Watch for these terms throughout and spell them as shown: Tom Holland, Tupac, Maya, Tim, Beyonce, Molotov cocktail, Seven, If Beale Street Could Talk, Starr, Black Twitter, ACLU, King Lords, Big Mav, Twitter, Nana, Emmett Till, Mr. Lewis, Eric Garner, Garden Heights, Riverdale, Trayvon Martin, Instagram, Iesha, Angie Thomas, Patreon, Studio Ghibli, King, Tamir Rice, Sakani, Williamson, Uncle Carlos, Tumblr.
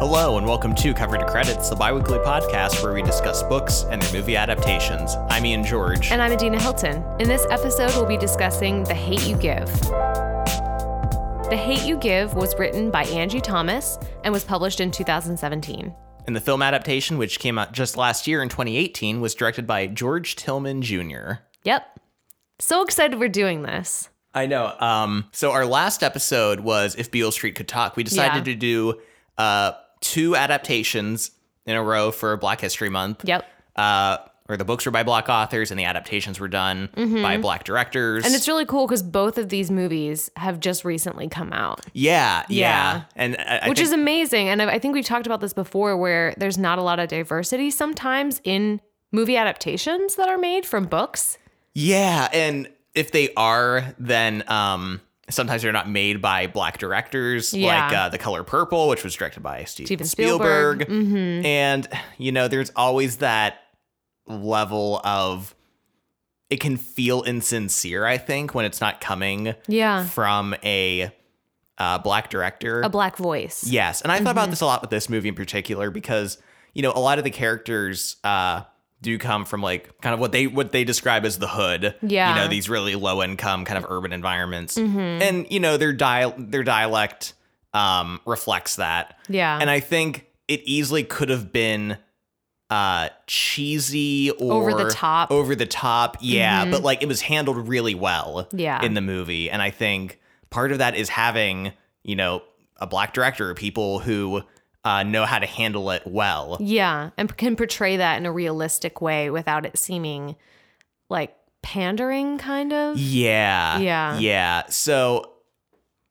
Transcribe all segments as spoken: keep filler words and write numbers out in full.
Hello and welcome to Cover to Credits, the bi-weekly podcast where we discuss books and their movie adaptations. I'm Ian George. And I'm Adina Hilton. In this episode, we'll be discussing The Hate U Give. The Hate U Give was written by Angie Thomas and was published in two thousand seventeen. And the film adaptation, which came out just last year in twenty eighteen, was directed by George Tillman Junior Yep. So excited we're doing this. I know. Um, so our last episode was If Beale Street Could Talk. We decided yeah. to do... Uh, two adaptations in a row for Black History Month. Yep. Uh, where the books were by Black authors and the adaptations were done mm-hmm. by Black directors. And it's really cool because both of these movies have just recently come out. Yeah, yeah. yeah. and I, I Which think, is amazing. And I, I think we've talked about this before where there's not a lot of diversity sometimes in movie adaptations that are made from books. Yeah, and if they are, then... Um, Sometimes they're not made by Black directors, yeah. like uh, The Color Purple, which was directed by Steven, Steven Spielberg. Spielberg. Mm-hmm. And, you know, there's always that level of it can feel insincere, I think, when it's not coming yeah. from a uh, Black director. A Black voice. Yes. And I mm-hmm. thought about this a lot with this movie in particular because, you know, a lot of the characters... Uh, do come from like kind of what they what they describe as the hood. Yeah. You know, these really low income kind of urban environments. Mm-hmm. And, you know, their dia- their dialect um, reflects that. Yeah. And I think it easily could have been uh, cheesy or over the top. Over the top. Yeah. Mm-hmm. But like it was handled really well yeah. in the movie. And I think part of that is having, you know, a Black director, people who Uh, know how to handle it well. Yeah, and can portray that in a realistic way without it seeming like pandering, kind of. Yeah. Yeah. Yeah. So,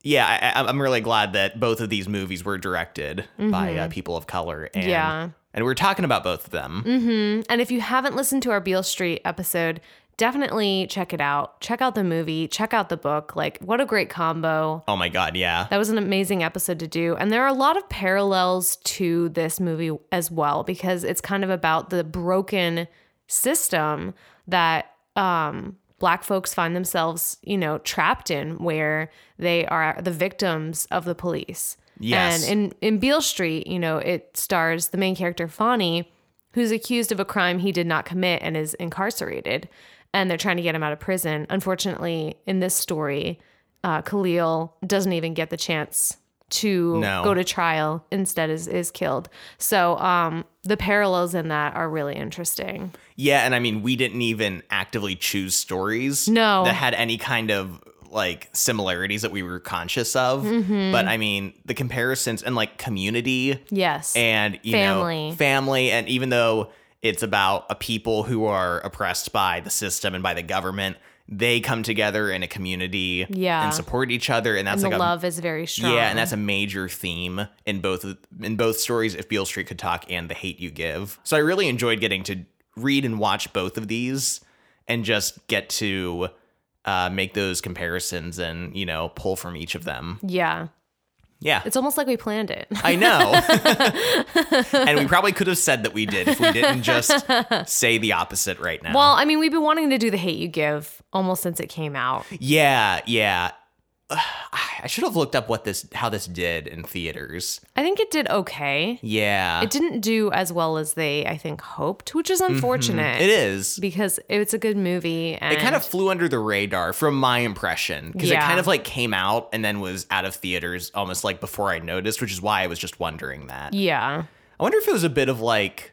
yeah, I, I'm really glad that both of these movies were directed mm-hmm. by uh, people of color. And, yeah. And we're talking about both of them. Mm-hmm. And if you haven't listened to our Beale Street episode, definitely check it out. Check out the movie. Check out the book. Like, what a great combo. Oh, my God. Yeah. That was an amazing episode to do. And there are a lot of parallels to this movie as well, because it's kind of about the broken system that um, Black folks find themselves, you know, trapped in where they are the victims of the police. Yes. And in, in Beale Street, you know, it stars the main character, Fonnie, who's accused of a crime he did not commit and is incarcerated. And they're trying to get him out of prison. Unfortunately, in this story, uh, Khalil doesn't even get the chance to no. go to trial. Instead, is is killed. So um, the parallels in that are really interesting. Yeah, and I mean, we didn't even actively choose stories no. that had any kind of like similarities that we were conscious of. Mm-hmm. But I mean, the comparisons and like community, yes, and you family. know, family, and even though. It's about a people who are oppressed by the system and by the government. They come together in a community yeah. and support each other. And that's and like the love a, is very strong. Yeah, and that's a major theme in both in both stories, If Beale Street Could Talk and The Hate U Give. So I really enjoyed getting to read and watch both of these and just get to uh, make those comparisons and, you know, pull from each of them. Yeah. Yeah. It's almost like we planned it. I know. And we probably could have said that we did if we didn't just say the opposite right now. Well, I mean, we've been wanting to do The Hate U Give almost since it came out. Yeah, yeah. Uh, I should have looked up what this how this did in theaters. I think it did okay. Yeah. It didn't do as well as they, I think, hoped, which is unfortunate. Mm-hmm. It is. Because it's a good movie. And it kind of flew under the radar from my impression. Because yeah. it kind of like came out and then was out of theaters almost like before I noticed, which is why I was just wondering that. Yeah. I wonder if it was a bit of like,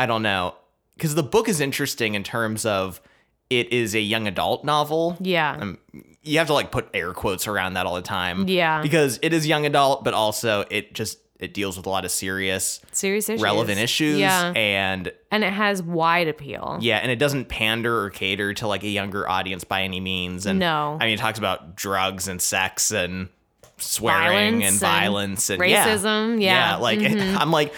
I don't know. Because the book is interesting in terms of it is a young adult novel. Yeah. Um, you have to like put air quotes around that all the time. Yeah. Because it is young adult, but also it just, it deals with a lot of serious, serious issues. relevant issues. Yeah. And, and it has wide appeal. Yeah. And it doesn't pander or cater to like a younger audience by any means. And no. I mean, it talks about drugs and sex and swearing violence and, and violence and racism. Yeah. yeah. yeah like, mm-hmm. I'm like,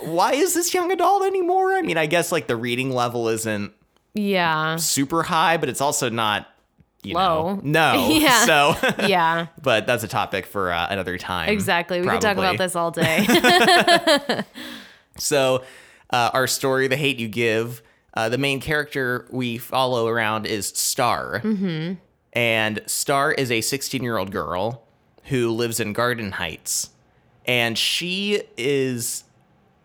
why is this young adult anymore? I mean, I guess like the reading level isn't, yeah, super high, but it's also not, you Low. know, no. Yeah. So, yeah. But that's a topic for uh, another time. Exactly. We probably. could talk about this all day. So, uh, our story, The Hate U Give, uh, the main character we follow around is Starr. Mm-hmm. And Starr is a sixteen-year-old girl who lives in Garden Heights. And she is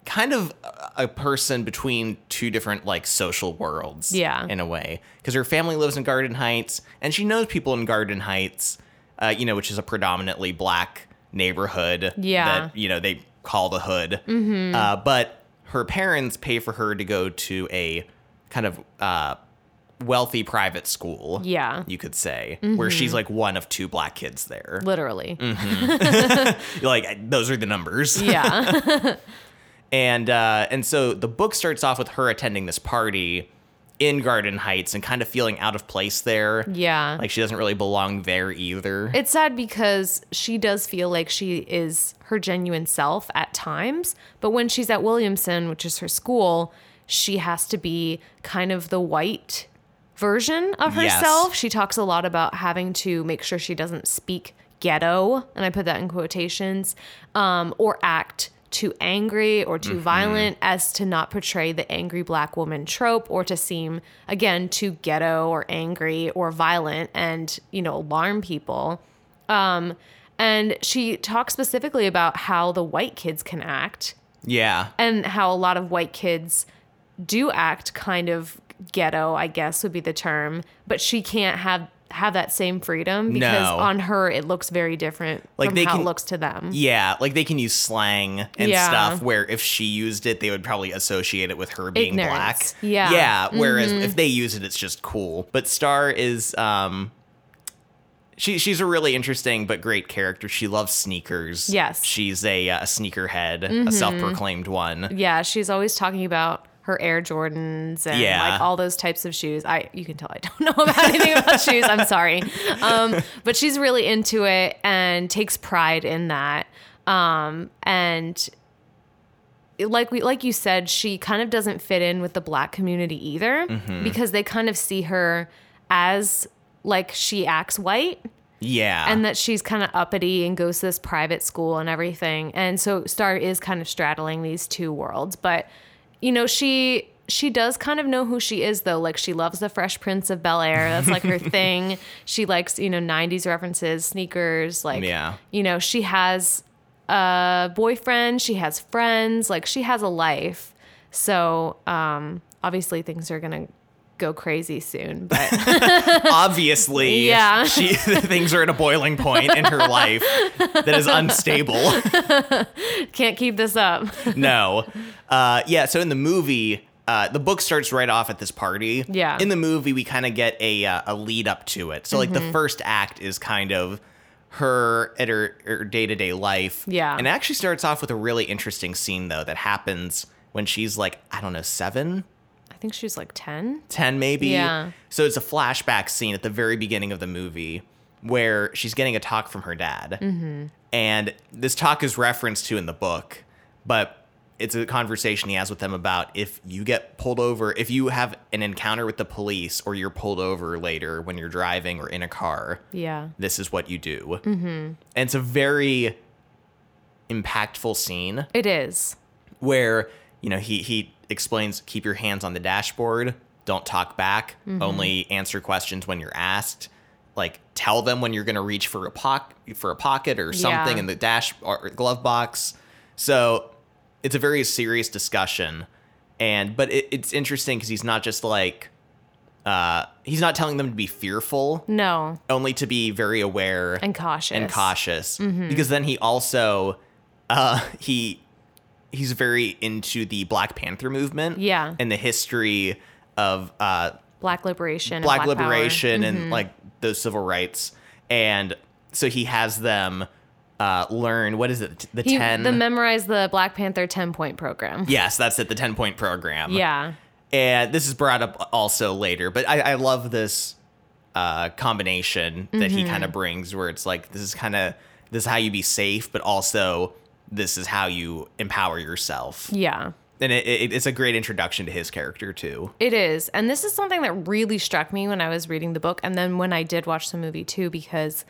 kind of a person between two different, like, social worlds, yeah, in a way, because her family lives in Garden Heights and she knows people in Garden Heights, uh, you know, which is a predominantly black neighborhood, yeah, that, you know, they call the hood. Mm-hmm. Uh, but her parents pay for her to go to a kind of uh, wealthy private school, yeah, you could say, mm-hmm, where she's like one of two black kids there. Literally. Mm-hmm. Like, those are the numbers. Yeah. And uh, and so the book starts off with her attending this party in Garden Heights and kind of feeling out of place there. Yeah. Like, she doesn't really belong there either. It's sad because she does feel like she is her genuine self at times. But when she's at Williamson, which is her school, she has to be kind of the white version of herself. Yes. She talks a lot about having to make sure she doesn't speak ghetto, and I put that in quotations, um, or act too angry or too mm-hmm. violent, as to not portray the angry black woman trope or to seem, again, too ghetto or angry or violent and, you know, alarm people. Um, and she talks specifically about how the white kids can act. Yeah. And how a lot of white kids do act kind of ghetto, I guess would be the term, but she can't have have that same freedom because no. on her it looks very different, like, from they how can, it looks to them. Yeah, like they can use slang and yeah. stuff where if she used it, they would probably associate it with her being ignorance. Black. Yeah. Yeah, whereas mm-hmm. if they use it, it's just cool. But Starr is... um. She she's a really interesting but great character. She loves sneakers. Yes. She's a, a sneakerhead, mm-hmm. a self-proclaimed one. Yeah, she's always talking about her Air Jordans and yeah. like all those types of shoes. I you can tell I don't know about anything about shoes. I'm sorry. Um, but she's really into it and takes pride in that. Um, and like we like you said, she kind of doesn't fit in with the black community either, mm-hmm. because they kind of see her as like she acts white. Yeah. And that she's kind of uppity and goes to this private school and everything. And so Starr is kind of straddling these two worlds, but you know, she she does kind of know who she is, though. Like, she loves the Fresh Prince of Bel-Air. That's, like, her thing. She likes, you know, nineties references, sneakers. Like, yeah. you know, she has a boyfriend. She has friends. Like, she has a life. So, um, obviously, things are going to go crazy soon. But obviously, yeah. she things are at a boiling point in her life that is unstable. Can't keep this up. No. Uh, yeah, so in the movie, uh, the book starts right off at this party. Yeah. In the movie, we kind of get a uh, a lead up to it. So, mm-hmm. like, the first act is kind of her at her, her day-to-day life. Yeah. And it actually starts off with a really interesting scene, though, that happens when she's, like, I don't know, seven? I think she's, like, ten? ten, maybe. Yeah. So it's a flashback scene at the very beginning of the movie where she's getting a talk from her dad. Mm-hmm. And this talk is referenced to in the book, but... it's a conversation he has with them about if you get pulled over, if you have an encounter with the police or you're pulled over later when you're driving or in a car, yeah, this is what you do. Mm-hmm. And it's a very impactful scene. It is. Where, you know, he, he explains, keep your hands on the dashboard, don't talk back, mm-hmm. only answer questions when you're asked. Like, tell them when you're going to reach for a, poc- for a pocket or something yeah. in the dash or glove box. So... it's a very serious discussion, and but it, it's interesting because he's not just like, uh, he's not telling them to be fearful. No. Only to be very aware. And cautious. And cautious. Mm-hmm. Because then he also, uh, he he's very into the Black Panther movement. Yeah. And the history of... Uh, Black liberation. Black, and Black liberation power. And mm-hmm. like those civil rights. And so he has them... Uh, learn, what is it, the he, ten... the memorize the Black Panther ten-point program. Yes, that's it, the ten-point program. Yeah. And this is brought up also later, but I, I love this uh, combination that mm-hmm. he kind of brings where it's like, this is kind of, this is how you be safe, but also this is how you empower yourself. Yeah. And it, it, it's a great introduction to his character, too. It is. And this is something that really struck me when I was reading the book, and then when I did watch the movie, too, because...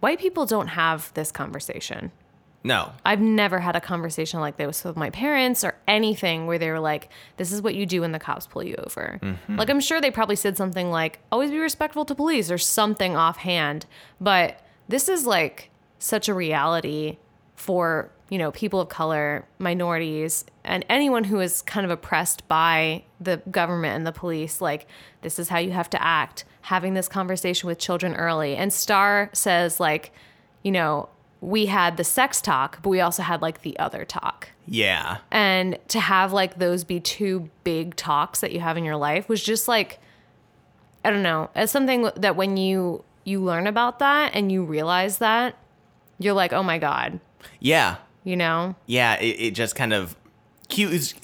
white people don't have this conversation. No. I've never had a conversation like this with my parents or anything where they were like, this is what you do when the cops pull you over. Mm-hmm. Like, I'm sure they probably said something like, always be respectful to police or something offhand. But this is like such a reality for you know, people of color, minorities, and anyone who is kind of oppressed by the government and the police, like, this is how you have to act, having this conversation with children early. And Starr says, like, you know, we had the sex talk, but we also had, like, the other talk. Yeah. And to have, like, those be two big talks that you have in your life was just, like, I don't know. It's something that when you, you learn about that and you realize that, you're like, oh, my God. Yeah. You know? Yeah, it, it just kind of cues,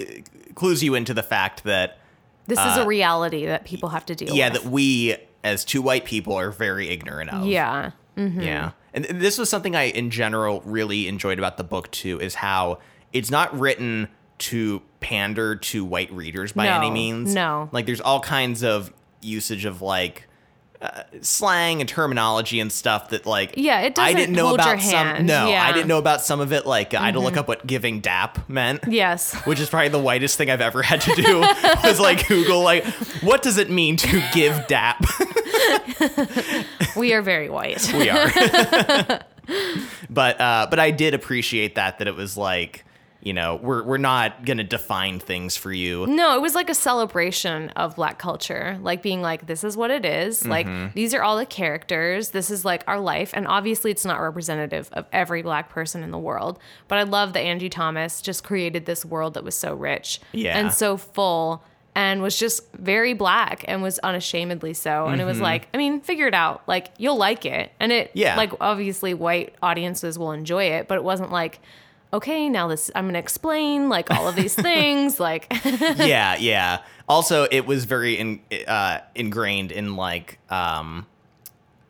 clues you into the fact that... This uh, is a reality that people have to deal yeah, with. Yeah, that we, as two white people, are very ignorant of. Yeah. Mm-hmm. Yeah. And this was something I, in general, really enjoyed about the book, too, is how it's not written to pander to white readers by no, any means. No. Like, there's all kinds of usage of, like... Uh, slang and terminology and stuff that, like, yeah, it doesn't I didn't know hold about your hand. Some no yeah. I didn't know about some of it, like, uh, mm-hmm. I had to look up what giving dap meant, yes which is probably the whitest thing I've ever had to do was, like, Google, like, what does it mean to give dap? We are very white. We are. But uh but I did appreciate that that it was like, you know, we're we're not going to define things for you. No, it was like a celebration of Black culture, like being like, this is what it is. Mm-hmm. Like, these are all the characters. This is, like, our life. And obviously it's not representative of every Black person in the world. But I love that Angie Thomas just created this world that was so rich yeah. and so full and was just very Black and was unashamedly so. And mm-hmm. it was like, I mean, figure it out. Like, you'll like it. And it, yeah. like, obviously white audiences will enjoy it, but it wasn't like... okay, now this, I'm going to explain, like, all of these things, like. Yeah, yeah. Also, it was very in, uh, ingrained in, like, um,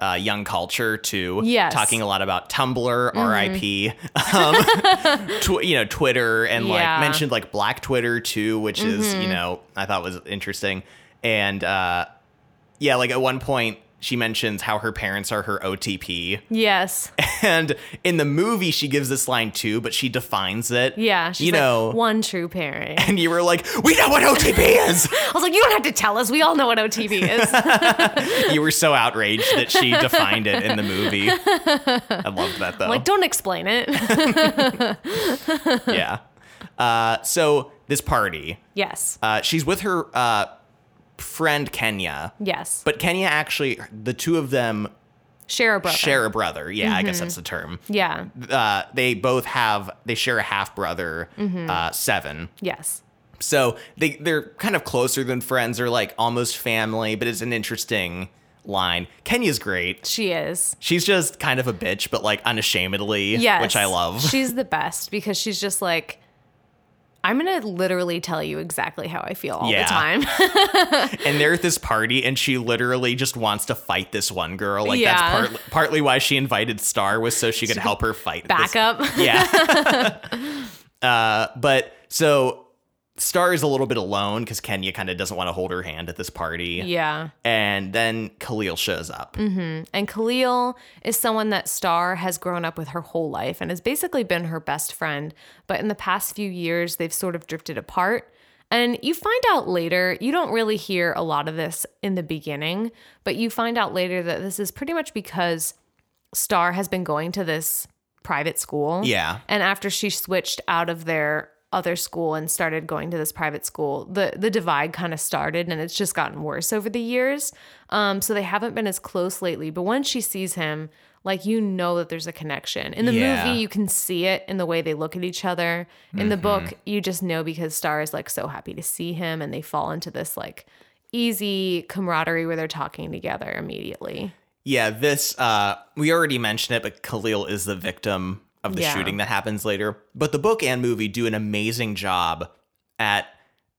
uh, young culture, too. Yes. Talking a lot about Tumblr, mm-hmm. R I P, um, tw- you know, Twitter, and, yeah. like, mentioned, like, Black Twitter, too, which mm-hmm. is, you know, I thought was interesting. And, uh, yeah, like, at one point, she mentions how her parents are her O T P. Yes. And in the movie, she gives this line too, but she defines it. Yeah. She's, you know, like, one true parent. And you were like, we know what O T P is. I was like, you don't have to tell us. We all know what O T P is. You were so outraged that she defined it in the movie. I loved that, though. I'm like, don't explain it. Yeah. Uh, so this party. Yes. Uh, she's with her... Uh, friend Kenya. Yes. But Kenya actually, the two of them share a brother. Share a brother. Yeah, mm-hmm. I guess that's the term. Yeah. Uh, they both have, they share a half brother, mm-hmm. uh, Seven. Yes. So they, they're kind of closer than friends or, like, almost family, but it's an interesting line. Kenya's great. She is. She's just kind of a bitch, but, like, unashamedly, yes. which I love. She's the best because she's just like, I'm going to literally tell you exactly how I feel all yeah. the time. And they're at this party, and she literally just wants to fight this one girl. Like, yeah. that's part, partly why she invited Starr, was so she could she help her fight. Back this. Up. Yeah. uh, but so Starr is a little bit alone because Kenya kind of doesn't want to hold her hand at this party. Yeah. And then Khalil shows up. Mm-hmm. And Khalil is someone that Starr has grown up with her whole life and has basically been her best friend. But in the past few years, they've sort of drifted apart. And you find out later, you don't really hear a lot of this in the beginning, but you find out later that this is pretty much because Starr has been going to this private school. Yeah. And after she switched out of their other school and started going to this private school, the the divide kind of started, and it's just gotten worse over the years. Um, so they haven't been as close lately. But once she sees him, like, you know that there's a connection. In the yeah. movie, you can see it in the way they look at each other. In mm-hmm. the book, you just know because Starr is, like, so happy to see him, and they fall into this, like, easy camaraderie where they're talking together immediately. Yeah, this, uh, we already mentioned it, but Khalil is the victim of the yeah. shooting that happens later. But the book and movie do an amazing job at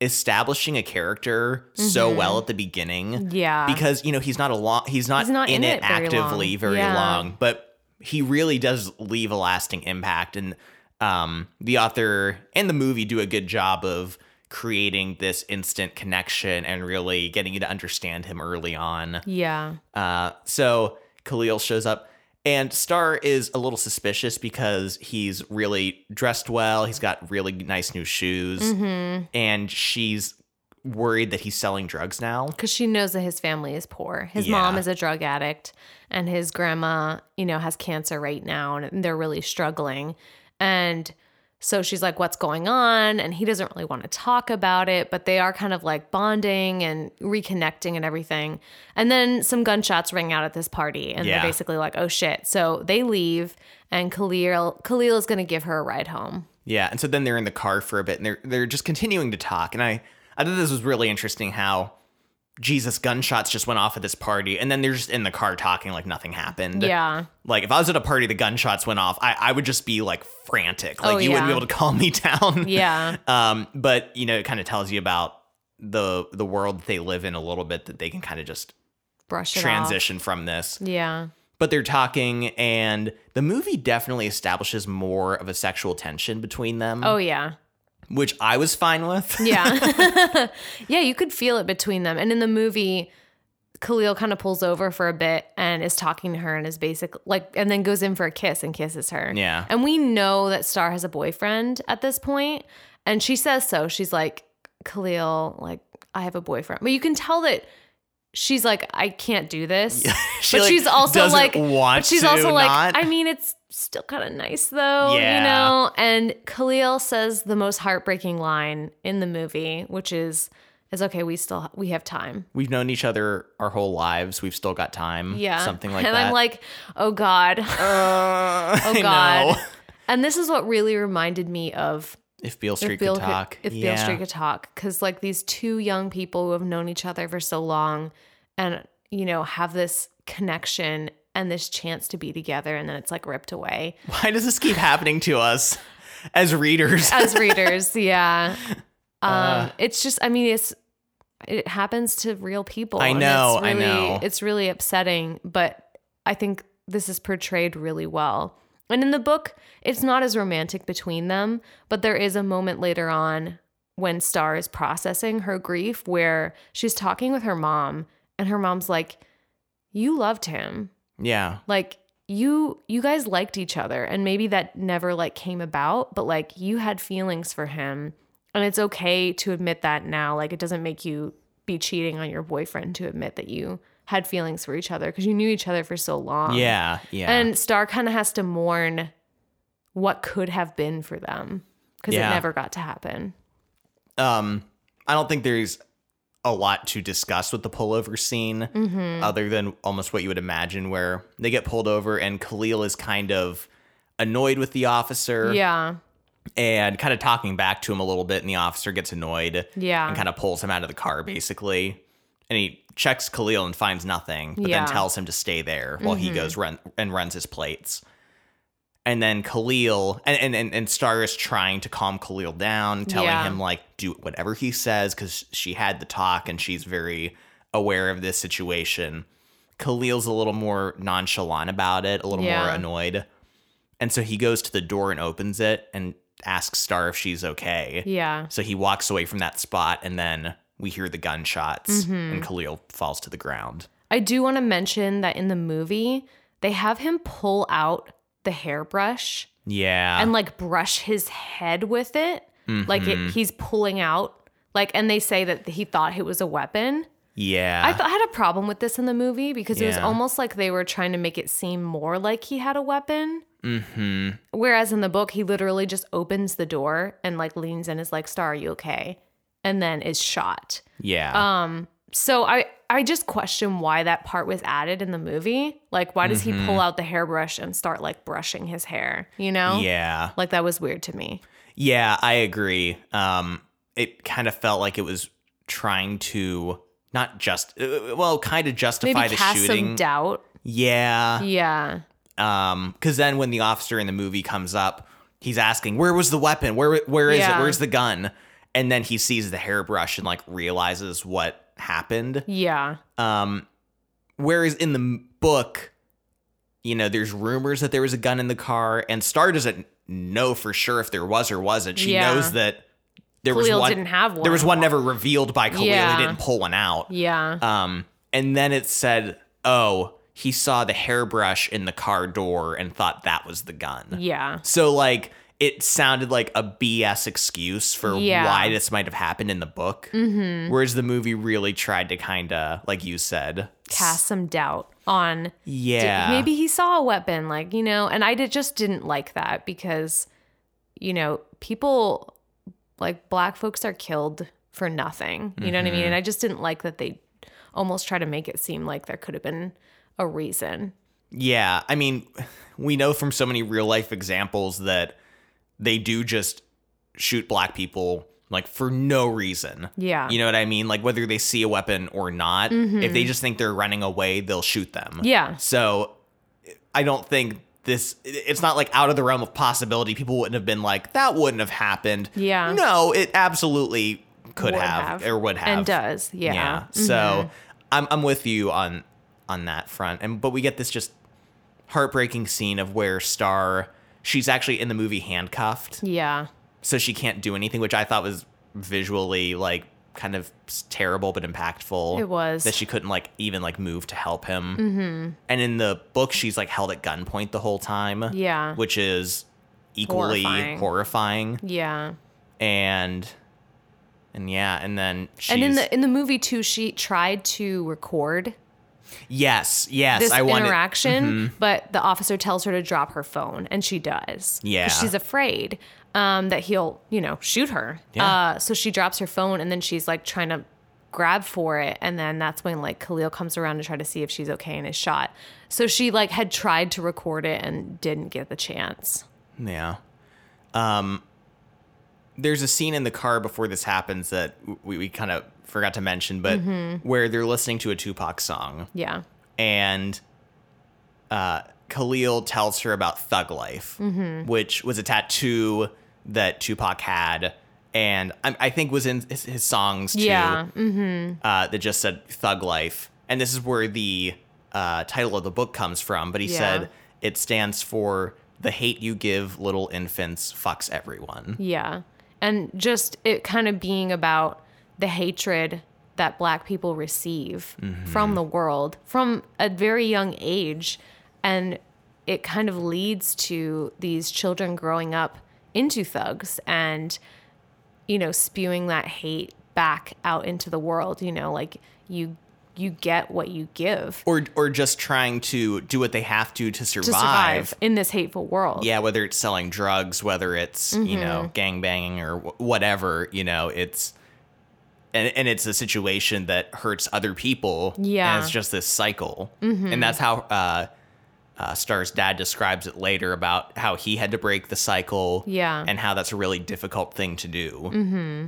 establishing a character mm-hmm. so well at the beginning. Yeah. Because, you know, he's not a long, he's not, he's not in, in it, it very actively long. very yeah. long, but he really does leave a lasting impact. And um, the author and the movie do a good job of creating this instant connection and really getting you to understand him early on. Yeah. Uh, so Khalil shows up. And Starr is a little suspicious because he's really dressed well. He's got really nice new shoes. Mm-hmm. And she's worried that he's selling drugs now. Because she knows that his family is poor. His yeah. mom is a drug addict. And his grandma, you know, has cancer right now. And they're really struggling. And So she's like, what's going on? And he doesn't really want to talk about it, but they are kind of like bonding and reconnecting and everything. And then some gunshots ring out at this party and yeah. they're basically like, oh shit. So they leave and Khalil, Khalil is going to give her a ride home. Yeah. And so then they're in the car for a bit and they're, they're just continuing to talk. And I, I thought this was really interesting how Jesus gunshots just went off at this party and then they're just in the car talking like nothing happened. Yeah. Like if I was at a party, the gunshots went off, I, I would just be like frantic. Like oh, you yeah. wouldn't be able to calm me down. Yeah. um, but you know, it kind of tells you about the the world that they live in a little bit, that they can kind of just brush it transition off. From this. Yeah. But they're talking and the movie definitely establishes more of a sexual tension between them. Oh yeah. Which I was fine with. Yeah. Yeah, you could feel it between them. And in the movie, Khalil kind of pulls over for a bit and is talking to her and is basically like, and then goes in for a kiss and kisses her. Yeah. And we know that Starr has a boyfriend at this point. And she says so. She's like, Khalil, like, I have a boyfriend. But you can tell that she's like, I can't do this. she but like, she's also like, want but she's to also like, not. I mean, it's still kind of nice though, yeah. you know? And Khalil says the most heartbreaking line in the movie, which is, it's okay, we still, we have time. We've known each other our whole lives. We've still got time. Yeah. Something like and that. And I'm like, oh God. Uh, oh God. And this is what really reminded me of If Beale Street if Beale, Could Talk. If yeah. Beale Street Could Talk. Because like these two young people who have known each other for so long and, you know, have this connection and this chance to be together, and then it's like ripped away. Why does this keep happening to us as readers? As readers, yeah. Um, uh, it's just, I mean, it's it happens to real people. I know, and it's really, I know. It's really upsetting, but I think this is portrayed really well. And in the book, it's not as romantic between them, but there is a moment later on when Starr is processing her grief where she's talking with her mom, and her mom's like, you loved him. Yeah. Like you, you guys liked each other and maybe that never like came about, but like you had feelings for him and it's okay to admit that now. Like it doesn't make you be cheating on your boyfriend to admit that you had feelings for each other because you knew each other for so long. Yeah. Yeah. And Starr kind of has to mourn what could have been for them because yeah. it never got to happen. Um, I don't think there's a lot to discuss with the pullover scene mm-hmm. other than almost what you would imagine where they get pulled over and Khalil is kind of annoyed with the officer. Yeah. And kind of talking back to him a little bit and the officer gets annoyed. Yeah. And kind of pulls him out of the car basically. And he checks Khalil and finds nothing, but yeah. then tells him to stay there while mm-hmm. he goes run and runs his plates. And then Khalil and, and, and Starr is trying to calm Khalil down, telling yeah. him, like, do whatever he says, because she had the talk and she's very aware of this situation. Khalil's a little more nonchalant about it, a little yeah. more annoyed. And so he goes to the door and opens it and asks Starr if she's okay. Yeah. So he walks away from that spot and then we hear the gunshots mm-hmm. and Khalil falls to the ground. I do want to mention that in the movie, they have him pull out the hairbrush. Yeah. And like brush his head with it. Mm-hmm. Like it, he's pulling out like, and they say that he thought it was a weapon. Yeah. I, th- I had a problem with this in the movie because yeah. it was almost like they were trying to make it seem more like he had a weapon. Mm-hmm. Whereas in the book, he literally just opens the door and like leans in, is like, Starr, are you okay? And then is shot. Yeah. Um, So I, I just question why that part was added in the movie. Like, why does mm-hmm. he pull out the hairbrush and start, like, brushing his hair, you know? Yeah. Like, that was weird to me. Yeah, I agree. Um, It kind of felt like it was trying to not just, well, kind of justify Maybe the cast shooting. Some doubt. Yeah. Yeah. Um, Because then when the officer in the movie comes up, he's asking, where was the weapon? Where Where is yeah. it? Where's the gun? And then he sees the hairbrush and, like, realizes what happened. Yeah. Um, whereas in the book, you know, there's rumors that there was a gun in the car, and Starr doesn't know for sure if there was or wasn't. She yeah. knows that there Khalil was one. Didn't have one. There was one never revealed by Khalil. Yeah. He didn't pull one out. Yeah. Um, and then it said, oh, he saw the hairbrush in the car door and thought that was the gun. Yeah. So like, it sounded like a B S excuse for yeah. why this might have happened in the book. Mm-hmm. Whereas the movie really tried to kind of, like you said, cast some doubt on. Yeah. Did, maybe he saw a weapon, like, you know, and I did, just didn't like that because you know, people, like, black folks are killed for nothing. You mm-hmm. know what I mean? And I just didn't like that they almost try to make it seem like there could have been a reason. Yeah. I mean, we know from so many real life examples that they do just shoot black people, like, for no reason. Yeah. You know what I mean? Like, whether they see a weapon or not, mm-hmm. if they just think they're running away, they'll shoot them. Yeah. So I don't think this, it's not like out of the realm of possibility. People wouldn't have been like, that wouldn't have happened. Yeah. No, it absolutely could have, have or would have. And does. Yeah. Yeah. Mm-hmm. So I'm I'm with you on on that front. And but we get this just heartbreaking scene of where Starr, she's actually in the movie handcuffed. Yeah. So she can't do anything, which I thought was visually, like, kind of terrible but impactful. It was. That she couldn't, like, even, like, move to help him. Mm-hmm. And in the book, she's, like, held at gunpoint the whole time. Yeah. Which is equally horrifying. horrifying. Yeah. And, and yeah, and then she's... And in the, in the movie, too, she tried to record... Yes, yes. This I wanted, interaction, mm-hmm. but the officer tells her to drop her phone, and she does. Yeah. She's afraid um, that he'll, you know, shoot her. Yeah. Uh, so she drops her phone, and then she's, like, trying to grab for it, and then that's when, like, Khalil comes around to try to see if she's okay and is shot. So she, like, had tried to record it and didn't get the chance. Yeah. Um, there's a scene in the car before this happens that we, we kind of... forgot to mention, but mm-hmm. where they're listening to a Tupac song. Yeah. And uh, Khalil tells her about Thug Life, mm-hmm. which was a tattoo that Tupac had. And I, I think was in his, his songs, too. Yeah. Mm-hmm. Uh, that just said Thug Life. And this is where the uh, title of the book comes from. But he yeah. said it stands for The Hate U Give, Little Infants Fucks Everyone. Yeah. And just it kind of being about the hatred that black people receive mm-hmm. from the world from a very young age. And it kind of leads to these children growing up into thugs and, you know, spewing that hate back out into the world. You know, like you you get what you give. Or or just trying to do what they have to to survive. To survive in this hateful world. Yeah, whether it's selling drugs, whether it's, mm-hmm. you know, gangbanging or whatever, you know, it's... And, and it's a situation that hurts other people. Yeah. And it's just this cycle. Mm-hmm. And that's how uh, uh, Starr's dad describes it later about how he had to break the cycle. Yeah. And how that's a really difficult thing to do. Mm-hmm.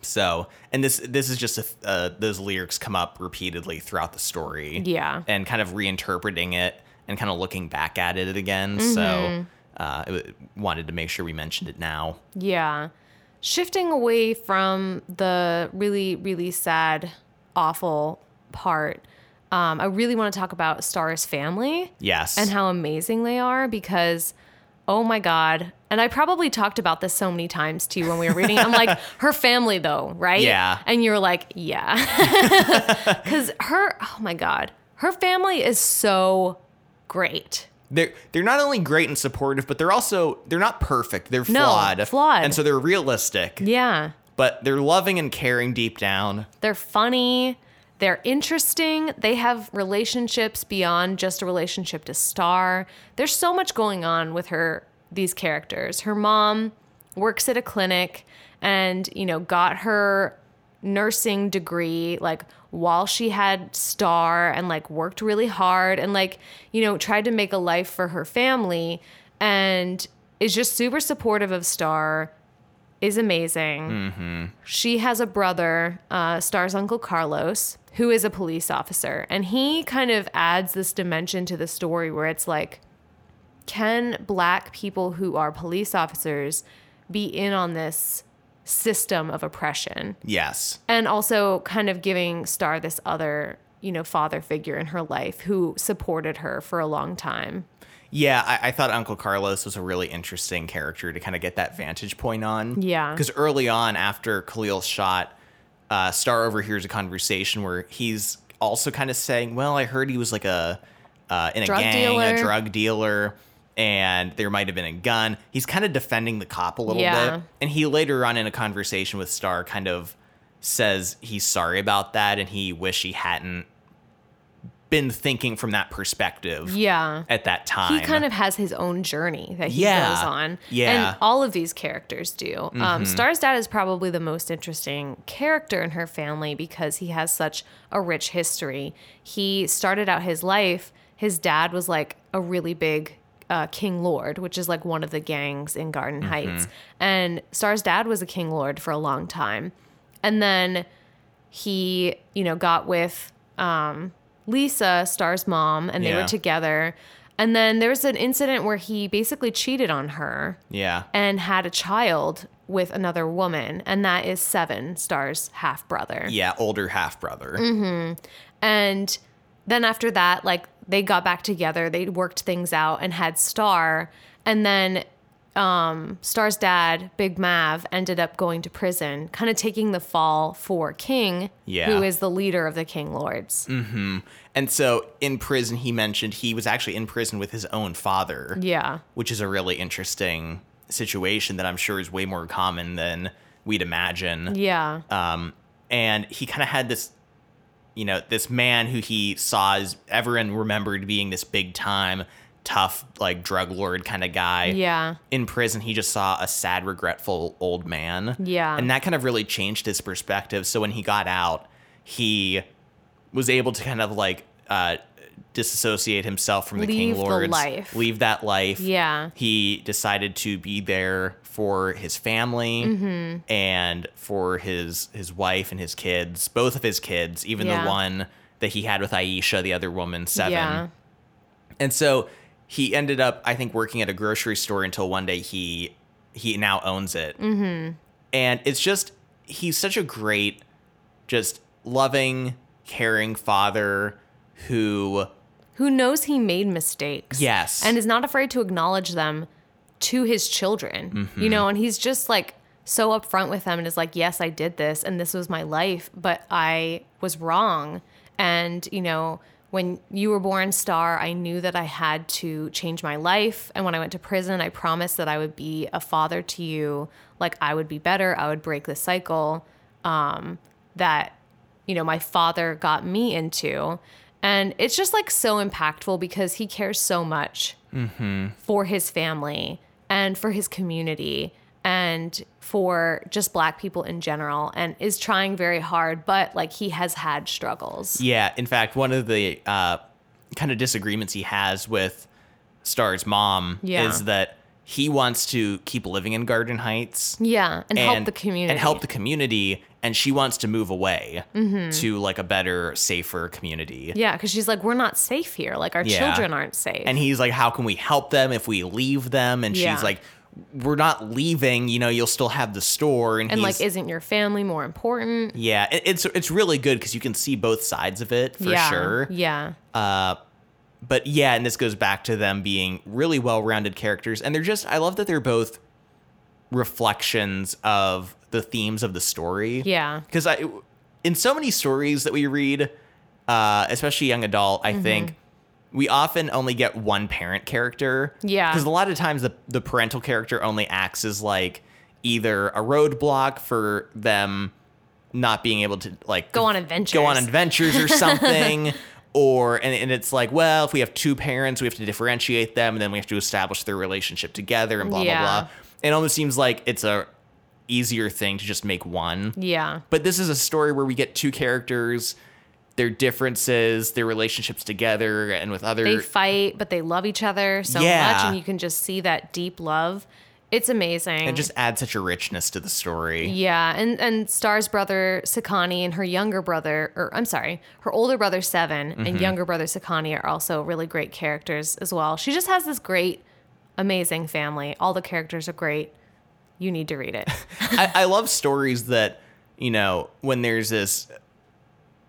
So, and this this is just, a, uh, those lyrics come up repeatedly throughout the story. Yeah. And kind of reinterpreting it and kind of looking back at it again. Mm-hmm. So uh, it, wanted to make sure we mentioned it now. Yeah. Shifting away from the really, really sad, awful part, um, I really want to talk about Starr's family. Yes. And how amazing they are because, oh my God. And I probably talked about this so many times too when we were reading. I'm like, her family though, right? Yeah. And you're like, yeah. Because her, oh my God, her family is so great. They're, they're not only great and supportive, but they're also, they're not perfect. They're flawed. No, flawed. And so they're realistic. Yeah. But they're loving and caring deep down. They're funny. They're interesting. They have relationships beyond just a relationship to Starr. There's so much going on with her, these characters. Her mom works at a clinic and, you know, got her nursing degree, like, while she had Starr and, like, worked really hard and, like, you know, tried to make a life for her family and is just super supportive of Starr, is amazing. Mm-hmm. She has a brother, uh, Starr's Uncle Carlos, who is a police officer. And he kind of adds this dimension to the story where it's like, can black people who are police officers be in on this system of oppression? Yes. And also kind of giving Starr this other, you know, father figure in her life who supported her for a long time. Yeah, I, I thought Uncle Carlos was a really interesting character to kind of get that vantage point on. Yeah. Because early on after Khalil shot, uh, Starr overhears a conversation where he's also kind of saying, well, I heard he was like a, uh, in a gang, dealer. a drug dealer. And there might have been a gun. He's kind of defending the cop a little yeah. bit. And he later on in a conversation with Starr kind of says he's sorry about that and he wish he hadn't been thinking from that perspective yeah. at that time. He kind of has his own journey that he yeah. goes on. Yeah. And all of these characters do. Mm-hmm. Um, Star's dad is probably the most interesting character in her family because he has such a rich history. He started out his life, his dad was like a really big uh, King Lord, which is like one of the gangs in Garden mm-hmm. Heights. And Star's dad was a King Lord for a long time. And then he, you know, got with... Um, Lisa, Star's mom, and they yeah. were together. And then there was an incident where he basically cheated on her yeah. and had a child with another woman. And that is Seven, Star's half-brother. Yeah, older half-brother. Mm-hmm. And then after that, like, they got back together. They worked things out and had Starr. And then um, Star's dad, Big Mav, ended up going to prison, kind of taking the fall for King, yeah. who is the leader of the King Lords. Mm-hmm. And so in prison, he mentioned he was actually in prison with his own father. Yeah. Which is a really interesting situation that I'm sure is way more common than we'd imagine. Yeah. Um, and he kind of had this, you know, this man who he saw as everyone remembered being this big time, tough, like, drug lord kind of guy. Yeah. In prison, he just saw a sad, regretful old man. Yeah. And that kind of really changed his perspective. So when he got out, he was able to kind of, like, uh, disassociate himself from the leave King Lords. Leave the life. Leave that life. Yeah. He decided to be there for his family mm-hmm. and for his, his wife and his kids, both of his kids, even yeah. the one that he had with Iesha, the other woman, Seven. Yeah. And so... He ended up, I think, working at a grocery store until one day he he now owns it. Mm-hmm. And it's just, he's such a great, just loving, caring father who... Who knows he made mistakes. Yes. And is not afraid to acknowledge them to his children. Mm-hmm. You know, and he's just like so upfront with them and is like, yes, I did this and this was my life, but I was wrong. And, you know... When you were born, Starr, I knew that I had to change my life. And when I went to prison, I promised that I would be a father to you. Like, I would be better. I would break the cycle um, that, you know, my father got me into. And it's just, like, so impactful because he cares so much mm-hmm. for his family and for his community and for just Black people in general, and is trying very hard, but like he has had struggles. Yeah. In fact, one of the uh, kind of disagreements he has with Star's mom yeah. is that he wants to keep living in Garden Heights. Yeah. And, and help the community. And help the community. And she wants to move away mm-hmm. to like a better, safer community. Yeah. Because she's like, we're not safe here. Like our yeah. children aren't safe. And he's like, how can we help them if we leave them? And yeah. she's like, we're not leaving, you know, you'll still have the store. And, and like, isn't your family more important? Yeah, it, it's it's really good because you can see both sides of it for yeah, sure. Yeah. Uh, but yeah, and this goes back to them being really well-rounded characters. And they're just, I love that they're both reflections of the themes of the story. Yeah. Because I, in so many stories that we read, uh, especially young adult, I mm-hmm. think, we often only get one parent character. Yeah. Because a lot of times the, the parental character only acts as like either a roadblock for them not being able to like go on adventures. Go on adventures or something. or and, and it's like, well, if we have two parents, we have to differentiate them and then we have to establish their relationship together and blah, yeah. blah, blah. It almost seems like it's a easier thing to just make one. Yeah. But this is a story where we get two characters, their differences, their relationships together and with others. They fight, but they love each other so yeah. much, and you can just see that deep love. It's amazing. It just adds such a richness to the story. Yeah, and, and Star's brother, Sakani, and her younger brother, or I'm sorry, her older brother, Seven, mm-hmm. and younger brother, Sakani, are also really great characters as well. She just has this great, amazing family. All the characters are great. You need to read it. I, I love stories that, you know, when there's this...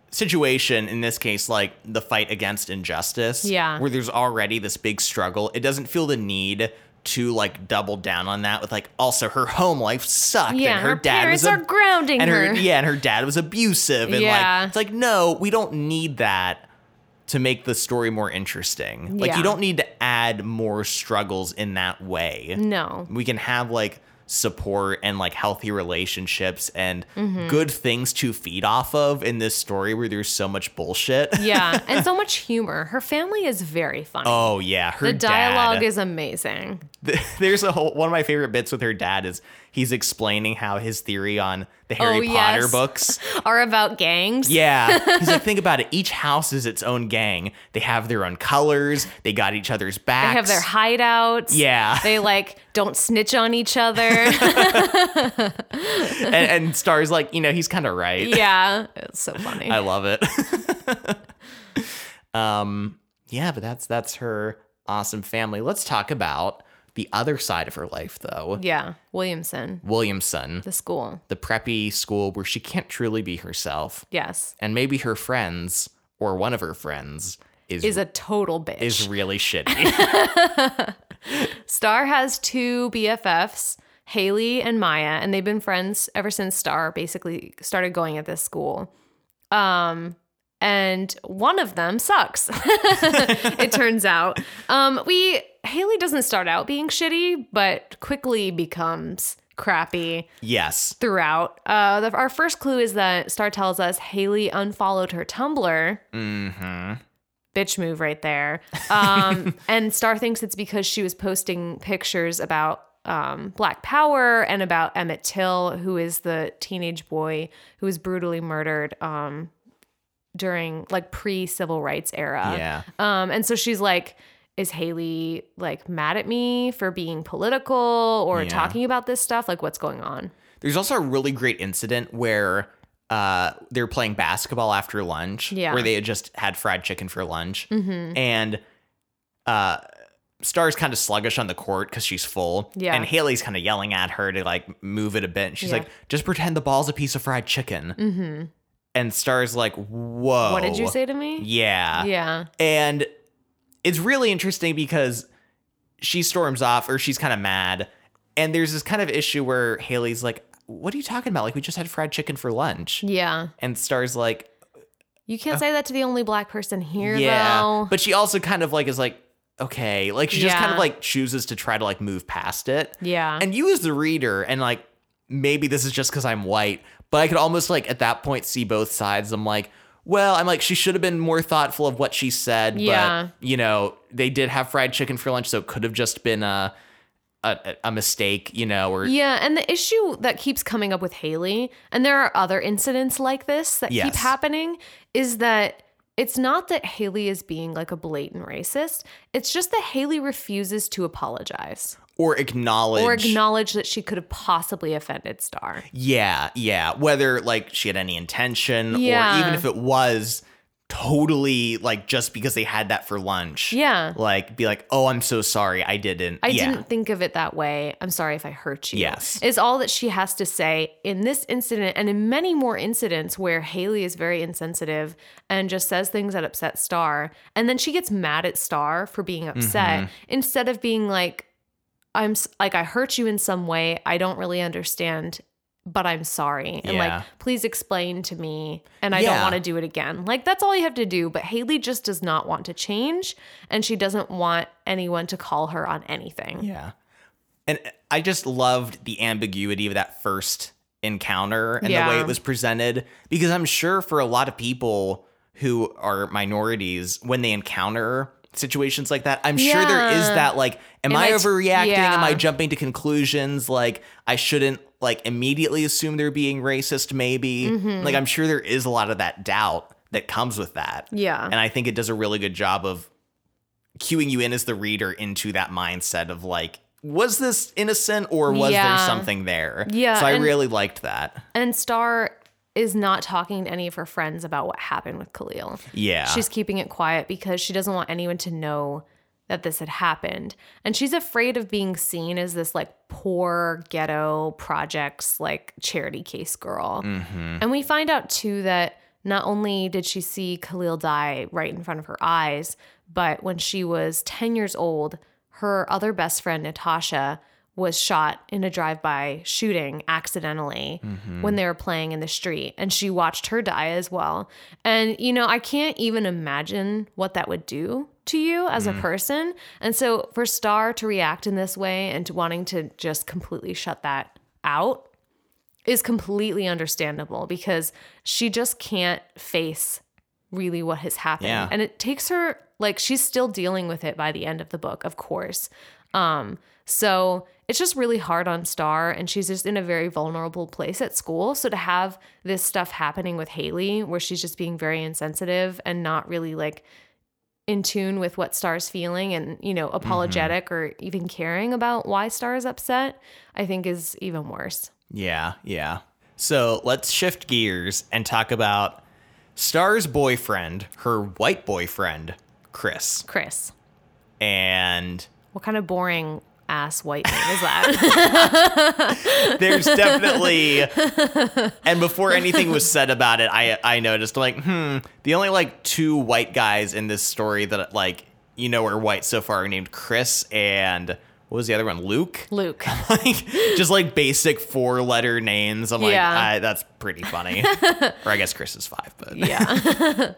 situation in this case, like the fight against injustice, yeah, where there's already this big struggle, it doesn't feel the need to like double down on that with like, also her home life sucked, yeah, and her, her dad parents was ab- are grounding and her, her, yeah, and her dad was abusive, and yeah. like it's like, no, we don't need that to make the story more interesting. Like yeah. you don't need to add more struggles in that way. No, we can have like support and like healthy relationships and mm-hmm. good things to feed off of in this story where there's so much bullshit. Yeah, and so much humor. Her family is very funny. Oh yeah, her the dialogue dad, is amazing. There's a whole one of my favorite bits with her dad is he's explaining how his theory on the Harry oh, Potter yes. books are about gangs. Yeah. He's like, think about it. Each house is its own gang. They have their own colors. They got each other's backs. They have their hideouts. Yeah. They like don't snitch on each other. and, and Star's like, you know, he's kind of right. Yeah. It's so funny. I love it. um, yeah, but that's that's her awesome family. Let's talk about the other side of her life, though. Yeah, Williamson. Williamson. The school. The preppy school where she can't truly be herself. Yes. And maybe her friends, or one of her friends, is... Is a total bitch. Is really shitty. Starr has two B F Fs, Haley and Maya, and they've been friends ever since Starr basically started going at this school. Um... And one of them sucks, it turns out. Um, we Haley doesn't start out being shitty, but quickly becomes crappy. Yes. Throughout. Uh, the, our first clue is that Starr tells us Haley unfollowed her Tumblr. Mm-hmm. Bitch move right there. Um, and Starr thinks it's because she was posting pictures about Um, Black Power and about Emmett Till, who is the teenage boy who was brutally murdered Um during like pre-civil rights era. Yeah. Um, and so she's like, is Haley like mad at me for being political or yeah. talking about this stuff? Like what's going on? There's also a really great incident where uh, they're playing basketball after lunch yeah. where they had just had fried chicken for lunch. Mm-hmm. And uh, Star's kind of sluggish on the court because she's full. Yeah. And Haley's kind of yelling at her to like move it a bit. And she's yeah. like, just pretend the ball's a piece of fried chicken. Mm-hmm. And Star's like, whoa. What did you say to me? Yeah. Yeah. And it's really interesting because she storms off or she's kind of mad. And there's this kind of issue where Haley's like, what are you talking about? Like, we just had fried chicken for lunch. Yeah. And Star's like, you can't uh, say that to the only black person here, yeah. though. But she also kind of like is like, okay. Like, she yeah. just kind of like chooses to try to like move past it. Yeah. And you as the reader and like, maybe this is just because I'm white, but I could almost like at that point see both sides. I'm like, well, I'm like, she should have been more thoughtful of what she said. Yeah. But, you know, they did have fried chicken for lunch, so it could have just been a, a, a mistake, you know. Or yeah. And the issue that keeps coming up with Haley, and there are other incidents like this that yes. keep happening, is that it's not that Haley is being like a blatant racist. It's just that Haley refuses to apologize. Or acknowledge. Or acknowledge that she could have possibly offended Starr. Yeah, yeah. Whether, like, she had any intention yeah. or even if it was totally, like, just because they had that for lunch. Yeah. Like, be like, oh, I'm so sorry. I didn't. I yeah. didn't think of it that way. I'm sorry if I hurt you. Yes. Is all that she has to say in this incident and in many more incidents where Haley is very insensitive and just says things that upset Starr. And then she gets mad at Starr for being upset mm-hmm. instead of being like, I'm like, I hurt you in some way. I don't really understand, but I'm sorry. And yeah. like, please explain to me. And I yeah. don't want to do it again. Like, that's all you have to do. But Haley just does not want to change. And she doesn't want anyone to call her on anything. Yeah. And I just loved the ambiguity of that first encounter and yeah. the way it was presented, because I'm sure for a lot of people who are minorities, when they encounter situations like that, I'm yeah. sure there is that like, am and I overreacting? Yeah. Am I jumping to conclusions? Like, I shouldn't like immediately assume they're being racist, maybe. Mm-hmm. Like, I'm sure there is a lot of that doubt that comes with that. Yeah. And I think it does a really good job of cueing you in as the reader into that mindset of like, was this innocent or was yeah. there something there? Yeah. So I and, really liked that. And Starr is not talking to any of her friends about what happened with Khalil. Yeah. She's keeping it quiet because she doesn't want anyone to know that this had happened. And she's afraid of being seen as this like poor ghetto projects, like charity case girl. Mm-hmm. And we find out too that not only did she see Khalil die right in front of her eyes, but when she was ten years old, her other best friend, Natasha, was shot in a drive-by shooting accidentally mm-hmm. when they were playing in the street. And she watched her die as well. And, you know, I can't even imagine what that would do to you as mm-hmm. a person. And so for Starr to react in this way and to wanting to just completely shut that out is completely understandable, because she just can't face really what has happened. Yeah. And it takes her, like, she's still dealing with it by the end of the book, of course. Um, so it's just really hard on Starr, and she's just in a very vulnerable place at school. So to have this stuff happening with Haley, where she's just being very insensitive and not really, like, in tune with what Star's feeling and, you know, apologetic mm-hmm. or even caring about why Starr is upset, I think is even worse. Yeah, yeah. So let's shift gears and talk about Star's boyfriend, her white boyfriend, Chris. Chris. And what kind of boring ass white name is that? There's definitely, and before anything was said about it, I I noticed, like, hmm, the only, like, two white guys in this story that, like, you know, are white so far are named Chris and... what was the other one? Luke? Luke. Like, just, like, basic four-letter names. I'm yeah. like, I, that's pretty funny. Or I guess Chris is five, but... yeah.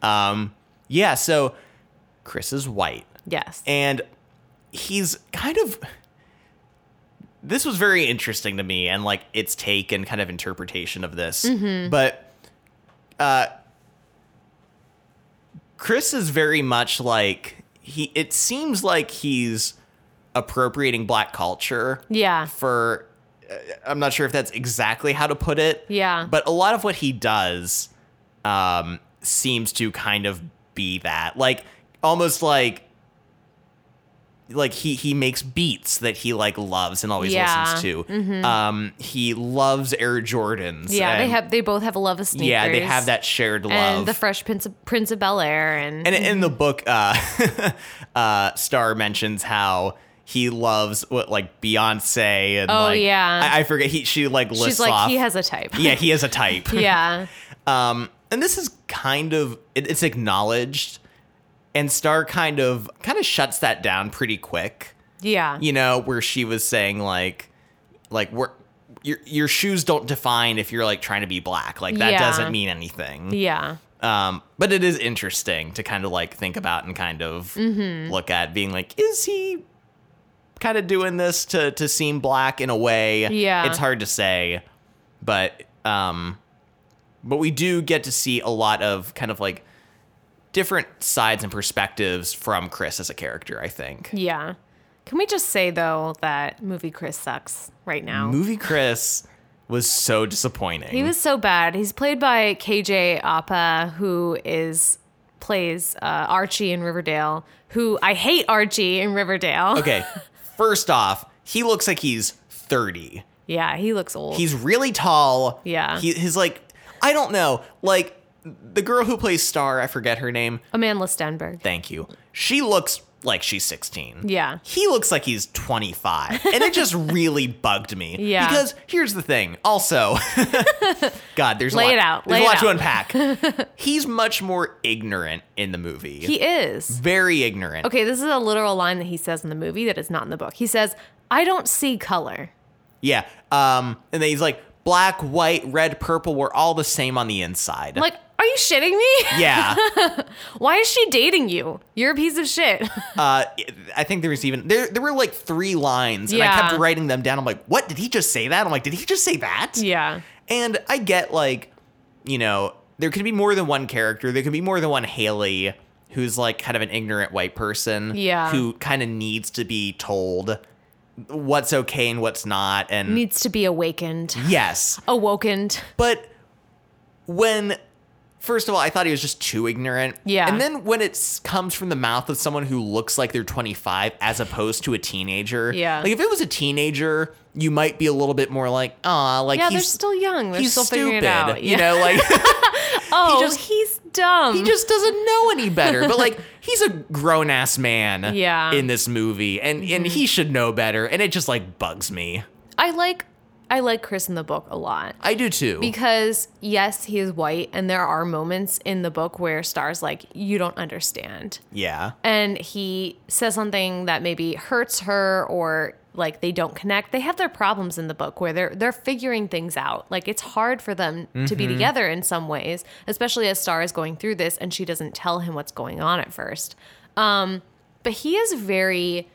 um, yeah, so Chris is white. Yes. And he's kind of... this was very interesting to me, and, like, its take and kind of interpretation of this. Mm-hmm. But uh, Chris is very much, like... he. It seems like he's... appropriating black culture. Yeah. For, uh, I'm not sure if that's exactly how to put it. Yeah. But a lot of what he does um, seems to kind of be that. Like, almost like, like he, he makes beats that he, like, loves and always yeah. listens to. Mm-hmm. Um, he loves Air Jordans. Yeah, they have they both have a love of sneakers. Yeah, they have that shared love. And the Fresh Prince of, Prince of Bel-Air. And, and in the book, uh, uh, Starr mentions how he loves, what, like, Beyonce and, oh, like, yeah. I, I forget, he she, like, lists off. She's like, off, he has a type. Yeah, he has a type. Yeah. um, and this is kind of, it, it's acknowledged, and Starr kind of, kind of shuts that down pretty quick. Yeah. You know, where she was saying, like, like, we're, your your shoes don't define if you're, like, trying to be black. Like, that yeah. doesn't mean anything. Yeah. Um, but it is interesting to kind of, like, think about and kind of mm-hmm. look at being like, is he kind of doing this to, to seem black in a way? Yeah. It's hard to say, but, um, but we do get to see a lot of kind of, like, different sides and perspectives from Chris as a character, I think. Yeah. Can we just say, though, that movie Chris sucks right now? Movie Chris was so disappointing. He was so bad. He's played by K J Apa, who is plays uh, Archie in Riverdale, who I hate Archie in Riverdale. Okay. First off, he looks like he's thirty. Yeah, he looks old. He's really tall. Yeah. He, he's like, I don't know, like... the girl who plays Starr, I forget her name. Amanda Stenberg. Thank you. She looks like she's sixteen. Yeah. He looks like he's twenty-five. And it just really bugged me. Yeah. Because here's the thing. Also, God, there's Lay a lot, it out. There's Lay a lot it to unpack. He's much more ignorant in the movie. He is. Very ignorant. Okay, this is a literal line that he says in the movie that is not in the book. He says, I don't see color. Yeah. Um, and then he's like, black, white, red, purple, we're all the same on the inside. Like, are you shitting me? Yeah. Why is she dating you? You're a piece of shit. uh, I think there was even, there there were like three lines, yeah. and I kept writing them down. I'm like, what? Did he just say that? I'm like, did he just say that? Yeah. And I get, like, you know, there could be more than one character. There could be more than one Haley, who's, like, kind of an ignorant white person. Yeah. Who kind of needs to be told what's okay and what's not. And needs to be awakened. Yes. Awokened. But when... first of all, I thought he was just too ignorant. Yeah. And then when it comes from the mouth of someone who looks like they're twenty-five as opposed to a teenager. Yeah. Like, if it was a teenager, you might be a little bit more like, aw, like, yeah, he's... yeah, they're still young. They're he's still stupid. Figuring it out. Yeah. You know, like... oh, he just, he's dumb. He just doesn't know any better. But, like, he's a grown-ass man yeah. in this movie. And, and he should know better. And it just, like, bugs me. I like... I like Chris in the book a lot. I do too. Because, yes, he is white, and there are moments in the book where Star's like, you don't understand. Yeah. And he says something that maybe hurts her, or, like, they don't connect. They have their problems in the book where they're they're figuring things out. Like, it's hard for them mm-hmm. to be together in some ways, especially as Starr is going through this and she doesn't tell him what's going on at first. Um, but he is very,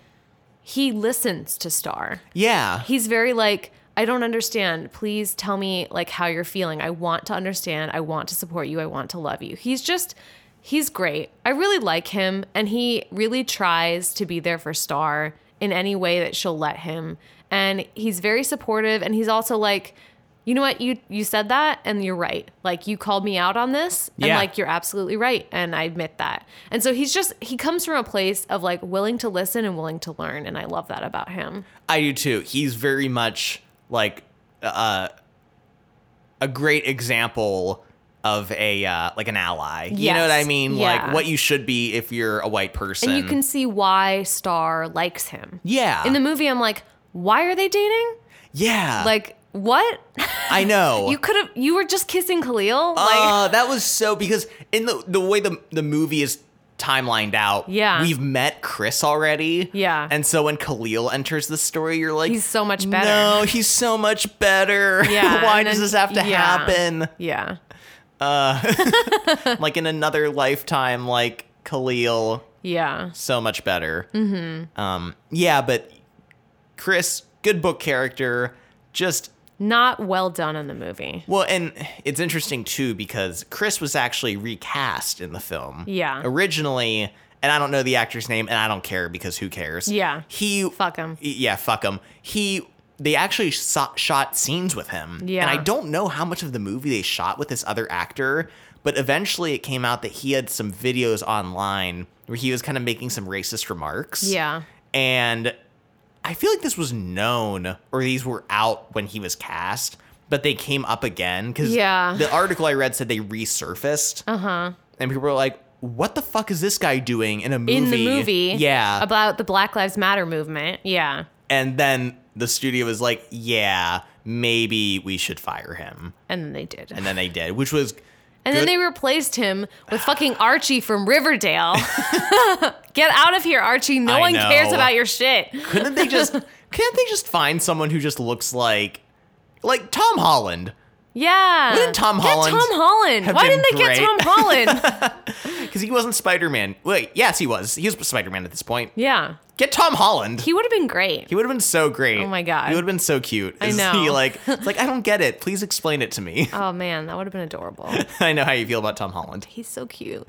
he listens to Starr. Yeah. He's very like, I don't understand. Please tell me like how you're feeling. I want to understand. I want to support you. I want to love you. He's just, he's great. I really like him. And he really tries to be there for Starr in any way that she'll let him. And he's very supportive. And he's also like, you know what? You, you said that and you're right. Like you called me out on this and yeah. like, you're absolutely right. And I admit that. And so he's just, he comes from a place of like willing to listen and willing to learn. And I love that about him. I do too. He's very much like, uh, a great example of a, uh, like an ally, you yes. know what I mean? Yeah. Like what you should be if you're a white person. And you can see why Starr likes him. Yeah. In the movie, I'm like, why are they dating? Yeah. Like what? I know. You could have, you were just kissing Khalil. Like uh, that was so, because in the, the way the, the movie is timelined out. Yeah. We've met Chris already. Yeah. And so when Khalil enters the story, you're like, he's so much better. No, he's so much better. Yeah. Why does then, this have to yeah. happen? Yeah. Uh, like in another lifetime, like Khalil. Yeah. So much better. Mm-hmm. Um, yeah, but Chris, good book character, just not well done in the movie. Well, and it's interesting too, because Chris was actually recast in the film. Yeah. Originally, and I don't know the actor's name and I don't care because who cares? Yeah. He. Fuck him. Yeah. Fuck him. He. They actually shot scenes with him. Yeah. And I don't know how much of the movie they shot with this other actor, but eventually it came out that he had some videos online where he was kind of making some racist remarks. Yeah. And I feel like this was known, or these were out when he was cast, but they came up again. Because yeah. the article I read said they resurfaced. Uh-huh. And people were like, what the fuck is this guy doing in a movie? In the movie. Yeah. About the Black Lives Matter movement. Yeah. And then the studio was like, yeah, maybe we should fire him. And then they did. And then they did, which was And good. Then they replaced him with fucking Archie from Riverdale. Get out of here, Archie. No I one know. cares about your shit. Couldn't they just, can't they just find someone who just looks like, like Tom Holland? Yeah. Wouldn't Tom Holland? Get Tom Holland. Why didn't they great? get Tom Holland? Because he wasn't Spider-Man. Wait, yes, he was. He was Spider-Man at this point. Yeah. Get Tom Holland. He would have been great. He would have been so great. Oh my God. He would have been so cute. I know. He like, it's like, I don't get it. Please explain it to me. Oh man, that would have been adorable. I know how you feel about Tom Holland. He's so cute.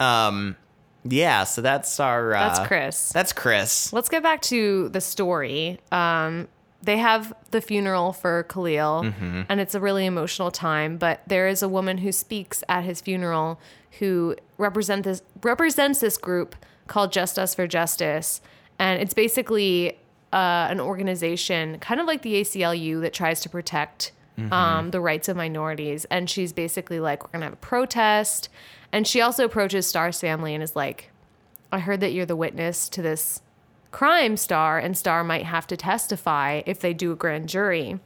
um, yeah. So that's our. Uh, that's Chris. That's Chris. Let's get back to the story. Um, they have the funeral for Khalil, mm-hmm. and it's a really emotional time. But there is a woman who speaks at his funeral who represent this represents this group called Just Us for Justice. And it's basically uh, an organization, kind of like the A C L U, that tries to protect mm-hmm. um, the rights of minorities. And she's basically like, we're going to have a protest. And she also approaches Starr's family and is like, I heard that you're the witness to this crime, Starr, and Starr might have to testify if they do a grand jury.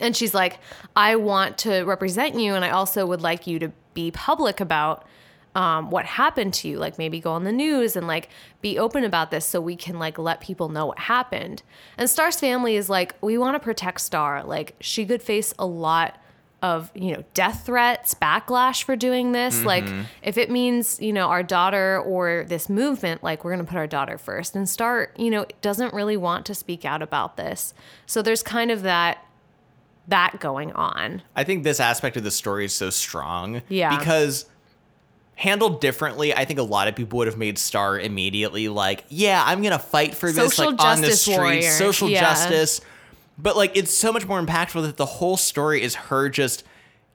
And she's like, I want to represent you, and I also would like you to be public about Um, what happened to you, like maybe go on the news and like be open about this so we can like let people know what happened. And Starr's family is like, we want to protect Starr. Like she could face a lot of, you know, death threats, backlash for doing this. Mm-hmm. Like if it means, you know, our daughter or this movement, like we're going to put our daughter first. And Starr, you know, doesn't really want to speak out about this. So there's kind of that that going on. I think this aspect of the story is so strong. Yeah. Because handled differently, I think a lot of people would have made Starr immediately like, yeah, I'm going to fight for this like on the street, social justice. But like, it's so much more impactful that the whole story is her just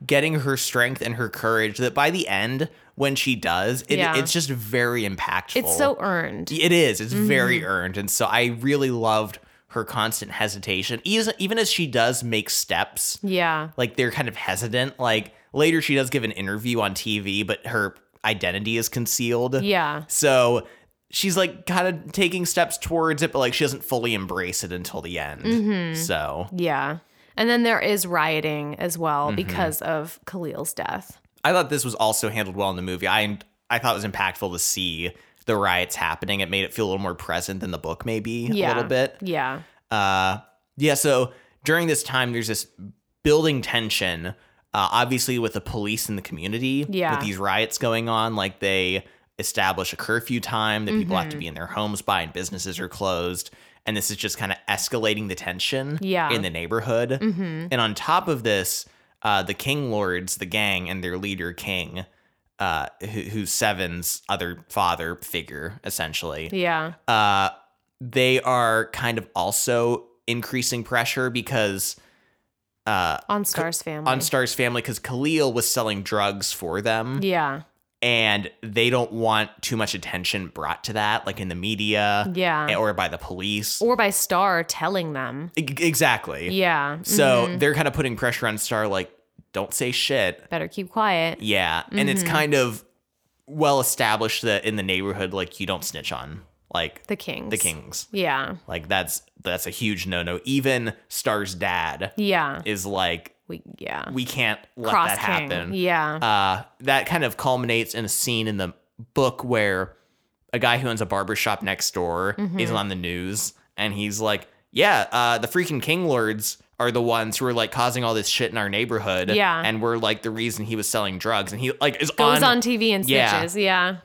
getting her strength and her courage that by the end, when she does, it, yeah. it's just very impactful. It's so earned. It is. It's mm-hmm. very earned. And so I really loved her constant hesitation, even, even as she does make steps. Yeah. Like they're kind of hesitant. Like later she does give an interview on T V, but her identity is concealed. Yeah. So she's like kind of taking steps towards it, but like she doesn't fully embrace it until the end. Mm-hmm. So. Yeah. And then there is rioting as well mm-hmm. because of Khalil's death. I thought this was also handled well in the movie. I I thought it was impactful to see the riots happening. It made it feel a little more present than the book maybe yeah. a little bit. Yeah. Uh, yeah. So during this time, there's this building tension Uh, obviously with the police in the community, yeah. with these riots going on, like they establish a curfew time that mm-hmm. people have to be in their homes by and businesses are closed. And this is just kind of escalating the tension yeah. in the neighborhood. Mm-hmm. And on top of this, uh, the King Lords, the gang, and their leader, King, uh, who, who's Seven's other father figure, essentially. Yeah. Uh, they are kind of also increasing pressure because... Uh, on Starr's family. On Starr's family, because Khalil was selling drugs for them. Yeah. And they don't want too much attention brought to that, like in the media. Yeah. Or by the police. Or by Starr telling them. E- exactly. Yeah. So mm-hmm. they're kind of putting pressure on Starr, like, don't say shit. Better keep quiet. Yeah. Mm-hmm. And it's kind of well established that in the neighborhood, like, you don't snitch on, like. The Kings. The Kings. Yeah. Like, that's that's a huge no-no. Even Starr's dad. Yeah. Is like. We, yeah. we can't let Cross that happen. King. Yeah. Uh, that kind of culminates in a scene in the book where a guy who owns a barbershop next door mm-hmm. is on the news and he's like, yeah, uh, the freaking King Lords are the ones who are like causing all this shit in our neighborhood. Yeah. And we're like the reason he was selling drugs. And he like is Goes on, on T V and snitches. Yeah. yeah.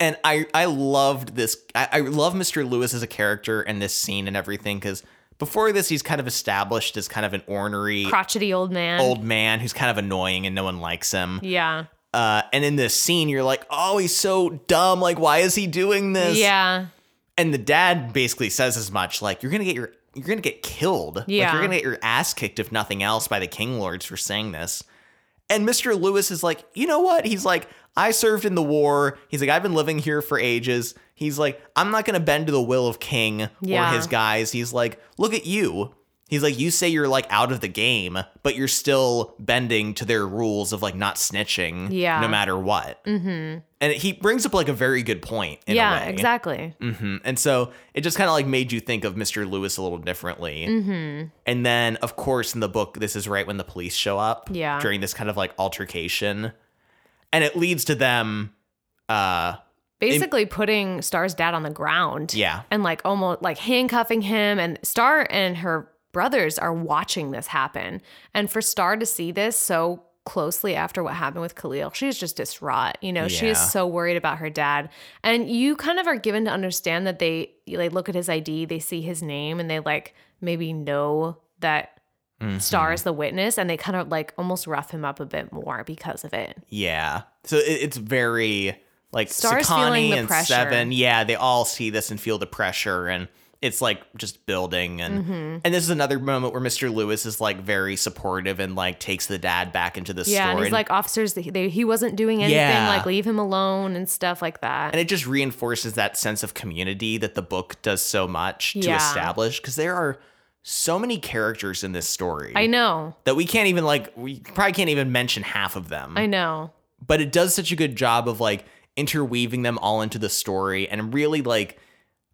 And I, I loved this. I, I love Mister Lewis as a character and this scene and everything because before this, he's kind of established as kind of an ornery, crotchety old man, old man who's kind of annoying and no one likes him. Yeah. Uh, and in this scene, you're like, oh, he's so dumb. Like, why is he doing this? Yeah. And the dad basically says as much. Like, you're gonna get your, you're gonna get killed. Yeah. Like, you're gonna get your ass kicked if nothing else by the King Lords for saying this. And Mister Lewis is like, you know what? He's like, I served in the war. He's like, I've been living here for ages. He's like, I'm not going to bend to the will of King yeah. or his guys. He's like, look at you. He's like, you say you're like out of the game, but you're still bending to their rules of like not snitching yeah. no matter what. Mm-hmm. And he brings up like a very good point. In yeah, a way. Exactly. Mm-hmm. And so it just kind of like made you think of Mister Lewis a little differently. Mm-hmm. And then, of course, in the book, this is right when the police show up yeah. during this kind of like altercation. And it leads to them... uh Basically in, putting Starr's dad on the ground. Yeah. And like almost like handcuffing him. And Starr and her brothers are watching this happen. And for Starr to see this so closely after what happened with Khalil, she's just distraught. You know, yeah. she is so worried about her dad. And you kind of are given to understand that they, they look at his I D, they see his name, and they like maybe know that mm-hmm. Starr is the witness. And they kind of like almost rough him up a bit more because of it. Yeah. So it, it's very... Like Star's Sakani and pressure. Seven, yeah, they all see this and feel the pressure, and it's like just building. And mm-hmm. and this is another moment where Mister Lewis is like very supportive and like takes the dad back into the yeah, store. Yeah, and he's and, like, officers, they, they, he wasn't doing anything, yeah. like leave him alone and stuff like that. And it just reinforces that sense of community that the book does so much to yeah. establish, because there are so many characters in this story. I know. That we can't even like, we probably can't even mention half of them. I know. But it does such a good job of like, interweaving them all into the story and really like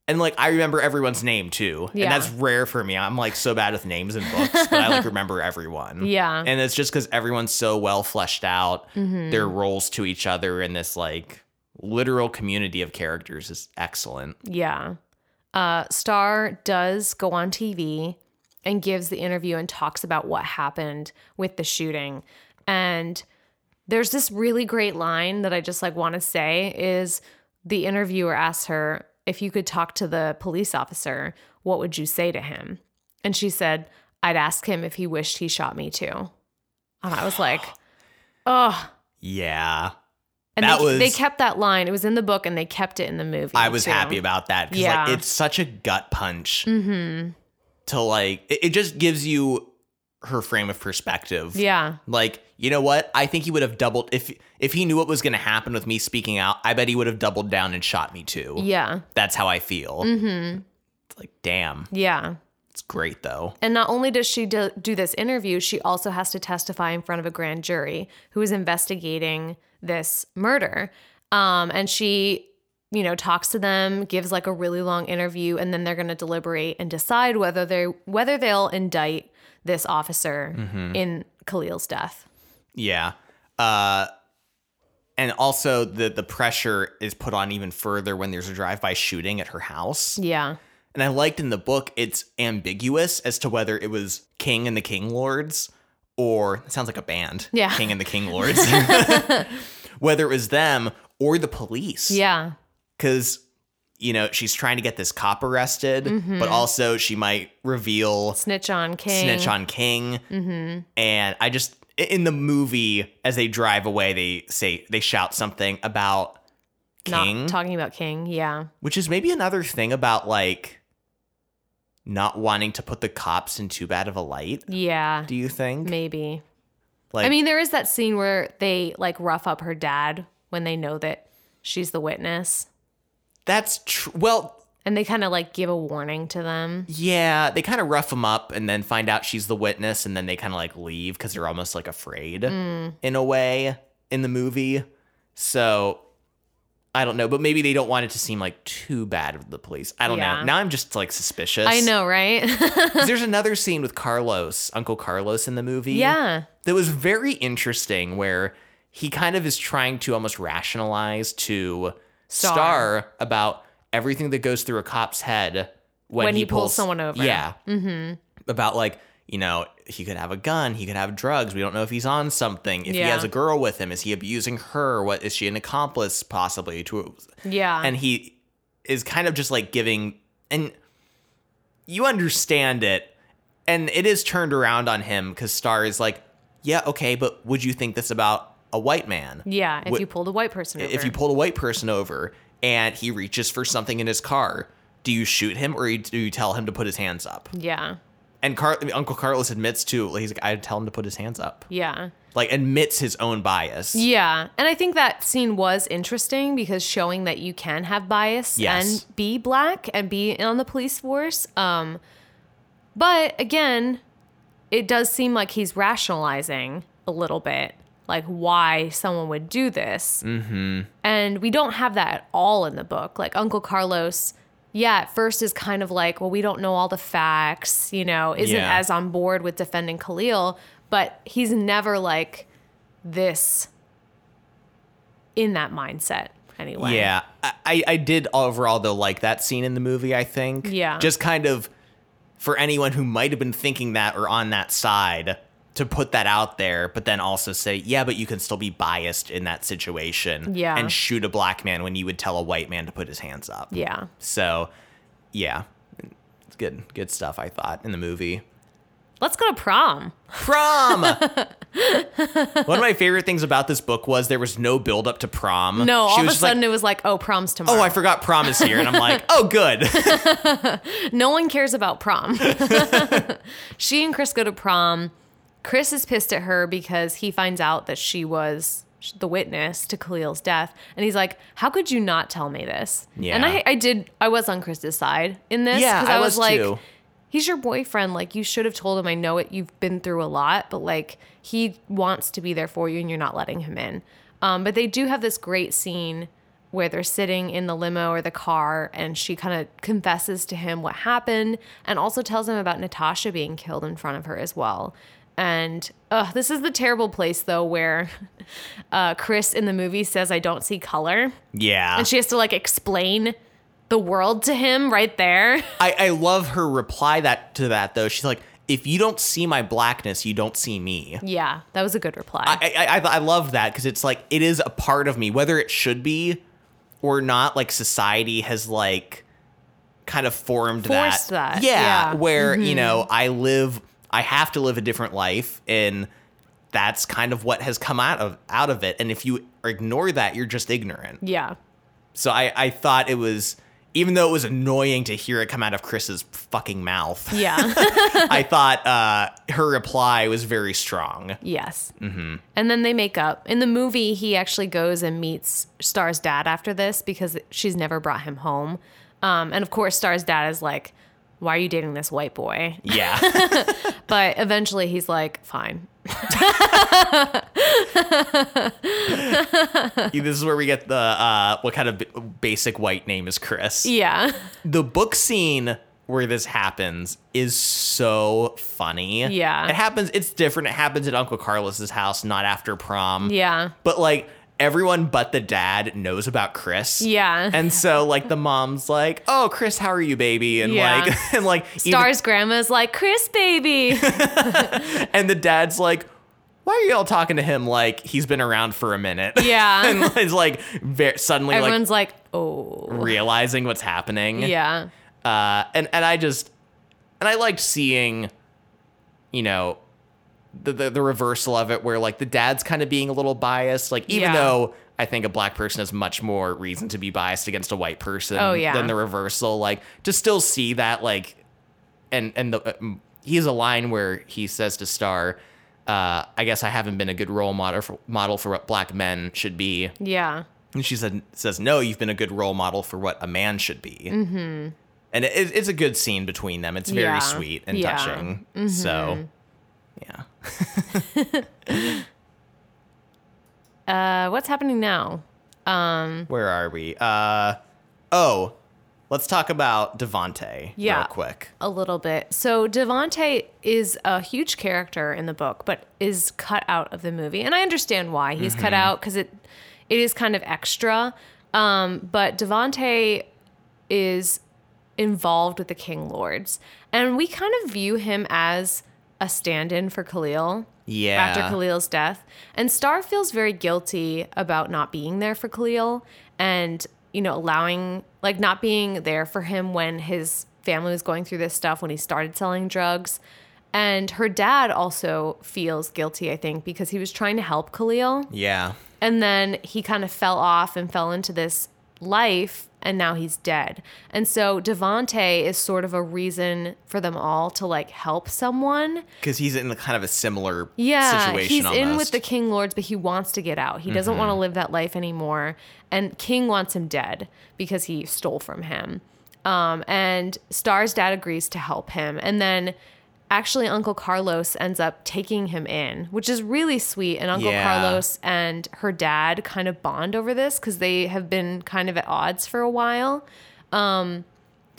and like I remember everyone's name too yeah. and that's rare for me. I'm like so bad with names in books but I like remember everyone yeah and it's just because everyone's so well fleshed out mm-hmm. their roles to each other and this like literal community of characters is excellent. Yeah. uh Starr does go on T V and gives the interview and talks about what happened with the shooting, and there's this really great line that I just like want to say is the interviewer asks her, if you could talk to the police officer, what would you say to him? And she said, I'd ask him if he wished he shot me too. And I was like, oh. Yeah. And that they, was, they kept that line. It was in the book and they kept it in the movie. I was too. happy about that. Because yeah. like, it's such a gut punch mm-hmm. to like, it, it just gives you her frame of perspective. Yeah. Like, you know what? I think he would have doubled if if he knew what was going to happen with me speaking out. I bet he would have doubled down and shot me too. Yeah. That's how I feel. Mm-hmm. It's like, damn. Yeah. It's great though. And not only does she do, do this interview, she also has to testify in front of a grand jury who is investigating this murder. Um, and she, you know, talks to them, gives like a really long interview, and then they're going to deliberate and decide whether they whether they'll indict this officer mm-hmm. in Khalil's death. Yeah. Uh, and also the, the pressure is put on even further when there's a drive-by shooting at her house. Yeah. And I liked in the book, it's ambiguous as to whether it was King and the King Lords or it sounds like a band. Yeah. King and the King Lords. Whether it was them or the police. Yeah. Because, you know, she's trying to get this cop arrested, mm-hmm. but also she might reveal... Snitch on King. Snitch on King. Mm-hmm. And I just... In the movie, as they drive away, they say... They shout something about King. Not talking about King, yeah. Which is maybe another thing about, like... not wanting to put the cops in too bad of a light. Yeah. Do you think? Maybe. Like, I mean, there is that scene where they like rough up her dad when they know that she's the witness. That's true. Well. And they kind of like give a warning to them. Yeah. They kind of rough him up and then find out she's the witness. And then they kind of like leave because they're almost like afraid mm. in a way in the movie. So I don't know, but maybe they don't want it to seem like too bad of the police. I don't yeah. know. Now I'm just like suspicious. I know, right? There's another scene with Carlos, Uncle Carlos in the movie. Yeah. That was very interesting where he kind of is trying to almost rationalize to Starr, Starr about everything that goes through a cop's head when, when he, he pulls, pulls someone over. Yeah. Mm-hmm. About like, you know, he could have a gun. He could have drugs. We don't know if he's on something. If yeah. he has a girl with him, is he abusing her? What is she an accomplice possibly to? Yeah. And he is kind of just like giving, and you understand it. And it is turned around on him because Starr is like, yeah, okay, but would you think this about a white man? Yeah. If would, you pulled a white person over. If you pulled a white person over and he reaches for something in his car, do you shoot him or do you tell him to put his hands up? Yeah. And Car- Uncle Carlos admits to, he's like, I tell him to put his hands up. Yeah. Like, admits his own bias. Yeah. And I think that scene was interesting because showing that you can have bias yes. and be black and be on the police force. Um, but, again, it does seem like he's rationalizing a little bit, like, why someone would do this. Mm-hmm. And we don't have that at all in the book. Like, Uncle Carlos... Yeah, at first is kind of like, well, we don't know all the facts, you know, isn't yeah. as on board with defending Khalil, but he's never like this in that mindset anyway. Yeah, I, I did overall, though, like that scene in the movie, I think. Yeah. Just kind of for anyone who might have been thinking that or on that side to put that out there, but then also say, yeah, but you can still be biased in that situation yeah. and shoot a black man when you would tell a white man to put his hands up. Yeah. So, yeah, it's good. Good stuff, I thought, in the movie. Let's go to prom. Prom! One of my favorite things about this book was there was no build up to prom. No, all of a sudden like, it was like, oh, prom's tomorrow. Oh, I forgot prom is here. And I'm like, oh, good. No one cares about prom. She and Chris go to prom. Chris is pissed at her because he finds out that she was the witness to Khalil's death. And he's like, how could you not tell me this? Yeah. And I, I did, I was on Chris's side in this. Yeah, I, I was, was like, too. He's your boyfriend. Like, you should have told him, I know it, you've been through a lot, but like, he wants to be there for you and you're not letting him in. Um, but they do have this great scene where they're sitting in the limo or the car and she kind of confesses to him what happened and also tells him about Natasha being killed in front of her as well. And uh, this is the terrible place, though, where uh, Chris in the movie says, I don't see color. Yeah. And she has to, like, explain the world to him right there. I, I love her reply that to that, though. She's like, if you don't see my blackness, you don't see me. Yeah, that was a good reply. I, I, I, I love that because it's like it is a part of me, whether it should be or not. Like, society has, like, kind of formed that. Forced that. Yeah, yeah. Where, mm-hmm. you know, I live... I have to live a different life, and that's kind of what has come out of out of it. And if you ignore that, you're just ignorant. Yeah. So I, I thought it was, even though it was annoying to hear it come out of Chris's fucking mouth. Yeah. I thought uh, her reply was very strong. Yes. Mm-hmm. And then they make up. In the movie, he actually goes and meets Star's dad after this because she's never brought him home. Um, and, of course, Star's dad is like, why are you dating this white boy? Yeah. But eventually he's like, fine. This is where we get the, uh, what kind of basic white name is Chris? Yeah. The book scene where this happens is so funny. Yeah. It happens. It's different. It happens at Uncle Carlos's house, not after prom. Yeah. But like, everyone but the dad knows about Chris. Yeah. And so, like, the mom's like, oh, Chris, how are you, baby? And, yeah. like... and like Star's even- grandma's like, Chris, baby! And the dad's like, why are y'all talking to him like he's been around for a minute? Yeah. And it's like very, suddenly everyone's like, like, oh, realizing what's happening. Yeah. Uh, and, and I just, and I liked seeing, you know, the, the, the reversal of it where like the dad's kind of being a little biased, like even yeah. though I think a black person has much more reason to be biased against a white person oh, yeah. than the reversal, like to still see that, like, and, and the, uh, he has a line where he says to Starr, uh, I guess I haven't been a good role model for, model for what black men should be. Yeah. And she said, says, no, you've been a good role model for what a man should be. Mm-hmm. And it, it's a good scene between them. It's very yeah. sweet and yeah. touching. Mm-hmm. So, yeah. uh, what's happening now? Um, Where are we? Uh, oh, let's talk about Devante yeah, real quick. A little bit. So Devante is a huge character in the book, but is cut out of the movie. And I understand why he's mm-hmm. cut out because it it is kind of extra. Um, but Devante is involved with the King Lords. And we kind of view him as a stand-in for Khalil yeah. after Khalil's death. And Starr feels very guilty about not being there for Khalil and, you know, allowing, like, not being there for him when his family was going through this stuff, when he started selling drugs. And her dad also feels guilty, I think, because he was trying to help Khalil. Yeah. And then he kind of fell off and fell into this life, and now he's dead. And so Devante is sort of a reason for them all to, like, help someone. Because he's in the kind of a similar yeah, situation he's almost. In with the King Lords, but he wants to get out. He doesn't mm-hmm. want to live that life anymore. And King wants him dead because he stole from him. Um, and Star's dad agrees to help him. And then actually Uncle Carlos ends up taking him in, which is really sweet. And Uncle yeah. Carlos and her dad kind of bond over this because they have been kind of at odds for a while. Um,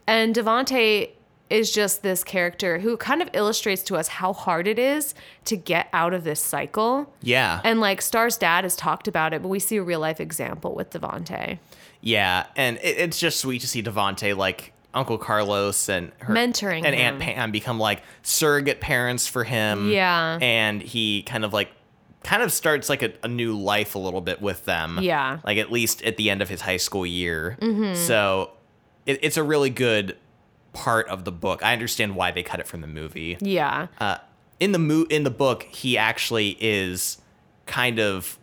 and Devante is just this character who kind of illustrates to us how hard it is to get out of this cycle. Yeah. And like Star's dad has talked about it, but we see a real life example with Devante. Yeah. And it, it's just sweet to see Devante, like, Uncle Carlos and her mentoring and him. Aunt Pam become like surrogate parents for him. Yeah. And he kind of like kind of starts like a, a new life a little bit with them. Yeah. Like at least at the end of his high school year. Mm-hmm. So it, it's a really good part of the book. I understand why they cut it from the movie. Yeah. Uh, in the mo- in the book, he actually is kind of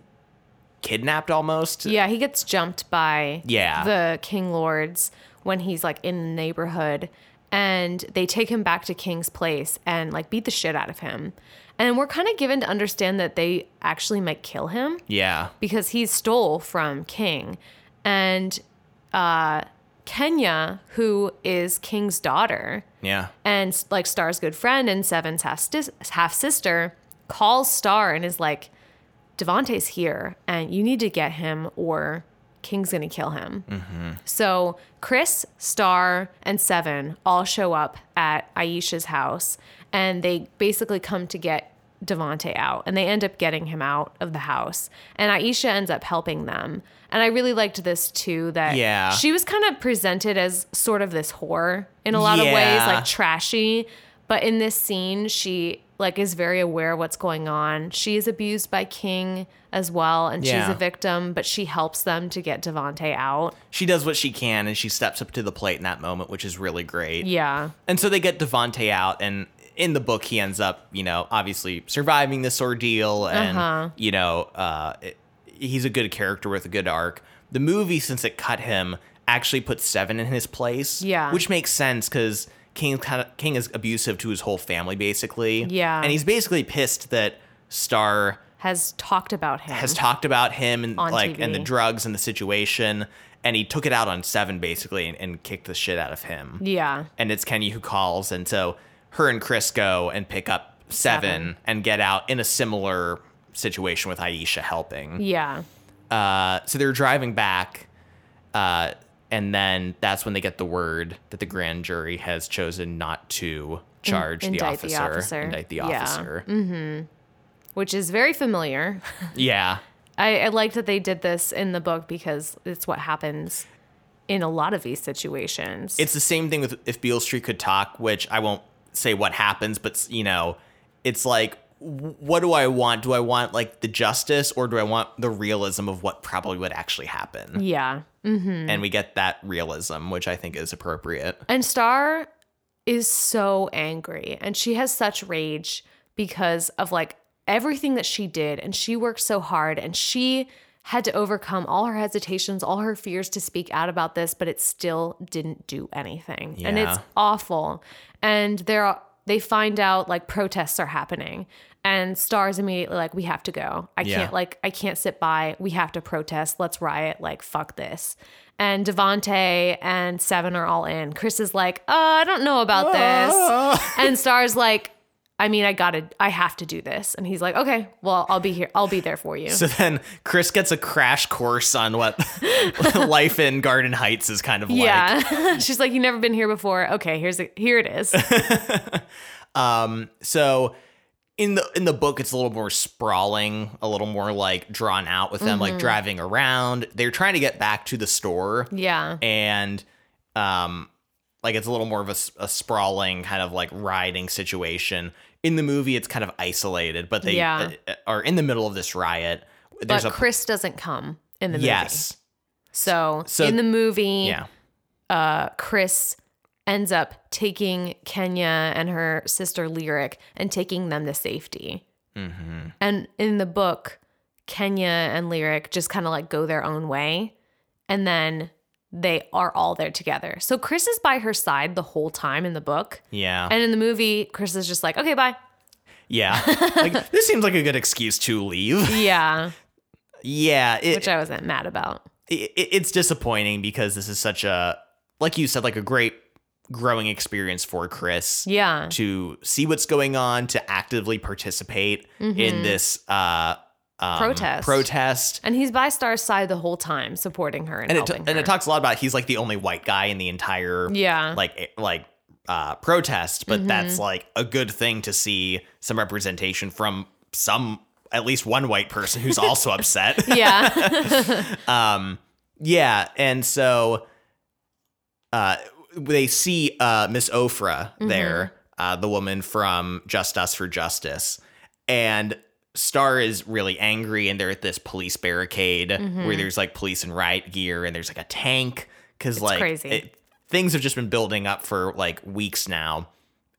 kidnapped almost. Yeah. He gets jumped by yeah. the King Lords when he's like in the neighborhood, and they take him back to King's place and like beat the shit out of him. And we're kind of given to understand that they actually might kill him. Yeah. Because he stole from King. And uh, Kenya, who is King's daughter. Yeah. And like Star's good friend and Seven's half, half sister, calls Starr and is like, Devante's here and you need to get him or King's going to kill him. Mm-hmm. So Chris, Starr, and Seven all show up at Iesha's house, and they basically come to get Devante out, and they end up getting him out of the house. And Iesha ends up helping them. And I really liked this too, that yeah. she was kind of presented as sort of this whore in a lot yeah. of ways, like trashy. But in this scene, she like is very aware of what's going on. She is abused by King as well, and yeah. she's a victim, but she helps them to get Devante out. She does what she can, and she steps up to the plate in that moment, which is really great. Yeah. And so they get Devante out, and in the book, he ends up, you know, obviously surviving this ordeal, and, uh-huh. you know, uh, it, he's a good character with a good arc. The movie, since it cut him, actually put Seven in his place, yeah. which makes sense, because King kind of, King is abusive to his whole family, basically. Yeah. And he's basically pissed that Starr has talked about him. Has talked about him and like T V. And the drugs and the situation. And he took it out on Seven, basically, and, and kicked the shit out of him. Yeah. And it's Kenya who calls. And so her and Chris go and pick up Seven, Seven. and get out in a similar situation with Iesha helping. Yeah. Uh, so they're driving back. Uh And then that's when they get the word that the grand jury has chosen not to charge In- the, officer, the officer, indict the yeah. officer, mm-hmm. which is very familiar. Yeah, I, I like that they did this in the book because it's what happens in a lot of these situations. It's the same thing with If Beale Street Could Talk, which I won't say what happens, but you know, it's like what do I want? Do I want like the justice, or do I want the realism of what probably would actually happen? Yeah. Mm-hmm. And we get that realism, which I think is appropriate. And Starr is so angry, and she has such rage because of like everything that she did, and she worked so hard, and she had to overcome all her hesitations, all her fears to speak out about this, but it still didn't do anything. Yeah. And it's awful. And there are, they find out like protests are happening, and Star's immediately like, we have to go. I yeah. can't like, I can't sit by. We have to protest. Let's riot. Like, fuck this. And Devante and Seven are all in. Chris is like, oh, I don't know about this. And Star's like, I mean, I gotta, I have to do this. And he's like, okay, well, I'll be here. I'll be there for you. So then Chris gets a crash course on what life in Garden Heights is kind of yeah. like. Yeah. She's like, you've never been here before. Okay, here's a, here it is. um, so in the, in the book, it's a little more sprawling, a little more like drawn out with them, mm-hmm. like driving around. They're trying to get back to the store. Yeah. And, um, like it's a little more of a, a sprawling kind of like rioting situation. In the movie, it's kind of isolated, but they yeah. uh, are in the middle of this riot. There's but Chris a, doesn't come in the yes. movie. So, so in the movie, yeah. uh, Chris ends up taking Kenya and her sister Lyric and taking them to safety. Mm-hmm. And in the book, Kenya and Lyric just kind of like go their own way. And then they are all there together. So Chris is by her side the whole time in the book. Yeah. And in the movie, Chris is just like, okay, bye. Yeah. Like, this seems like a good excuse to leave. Yeah. Yeah. It, Which I wasn't mad about. It, it, it's disappointing because this is such a, like you said, like a great growing experience for Chris. Yeah. To see what's going on, to actively participate mm-hmm. in this uh Um, protest. Protest. And he's by Star's side the whole time, supporting her and, and helping it t- her. And it talks a lot about he's like the only white guy in the entire yeah. like like uh, protest, but mm-hmm. that's like a good thing to see some representation from some, at least one white person who's also upset. Yeah. um. Yeah. And so uh, they see uh, Miss Ofra mm-hmm. there, uh, the woman from Just Us for Justice, and Starr is really angry, and they're at this police barricade mm-hmm. where there's like police and riot gear, and there's like a tank because like it, things have just been building up for like weeks now.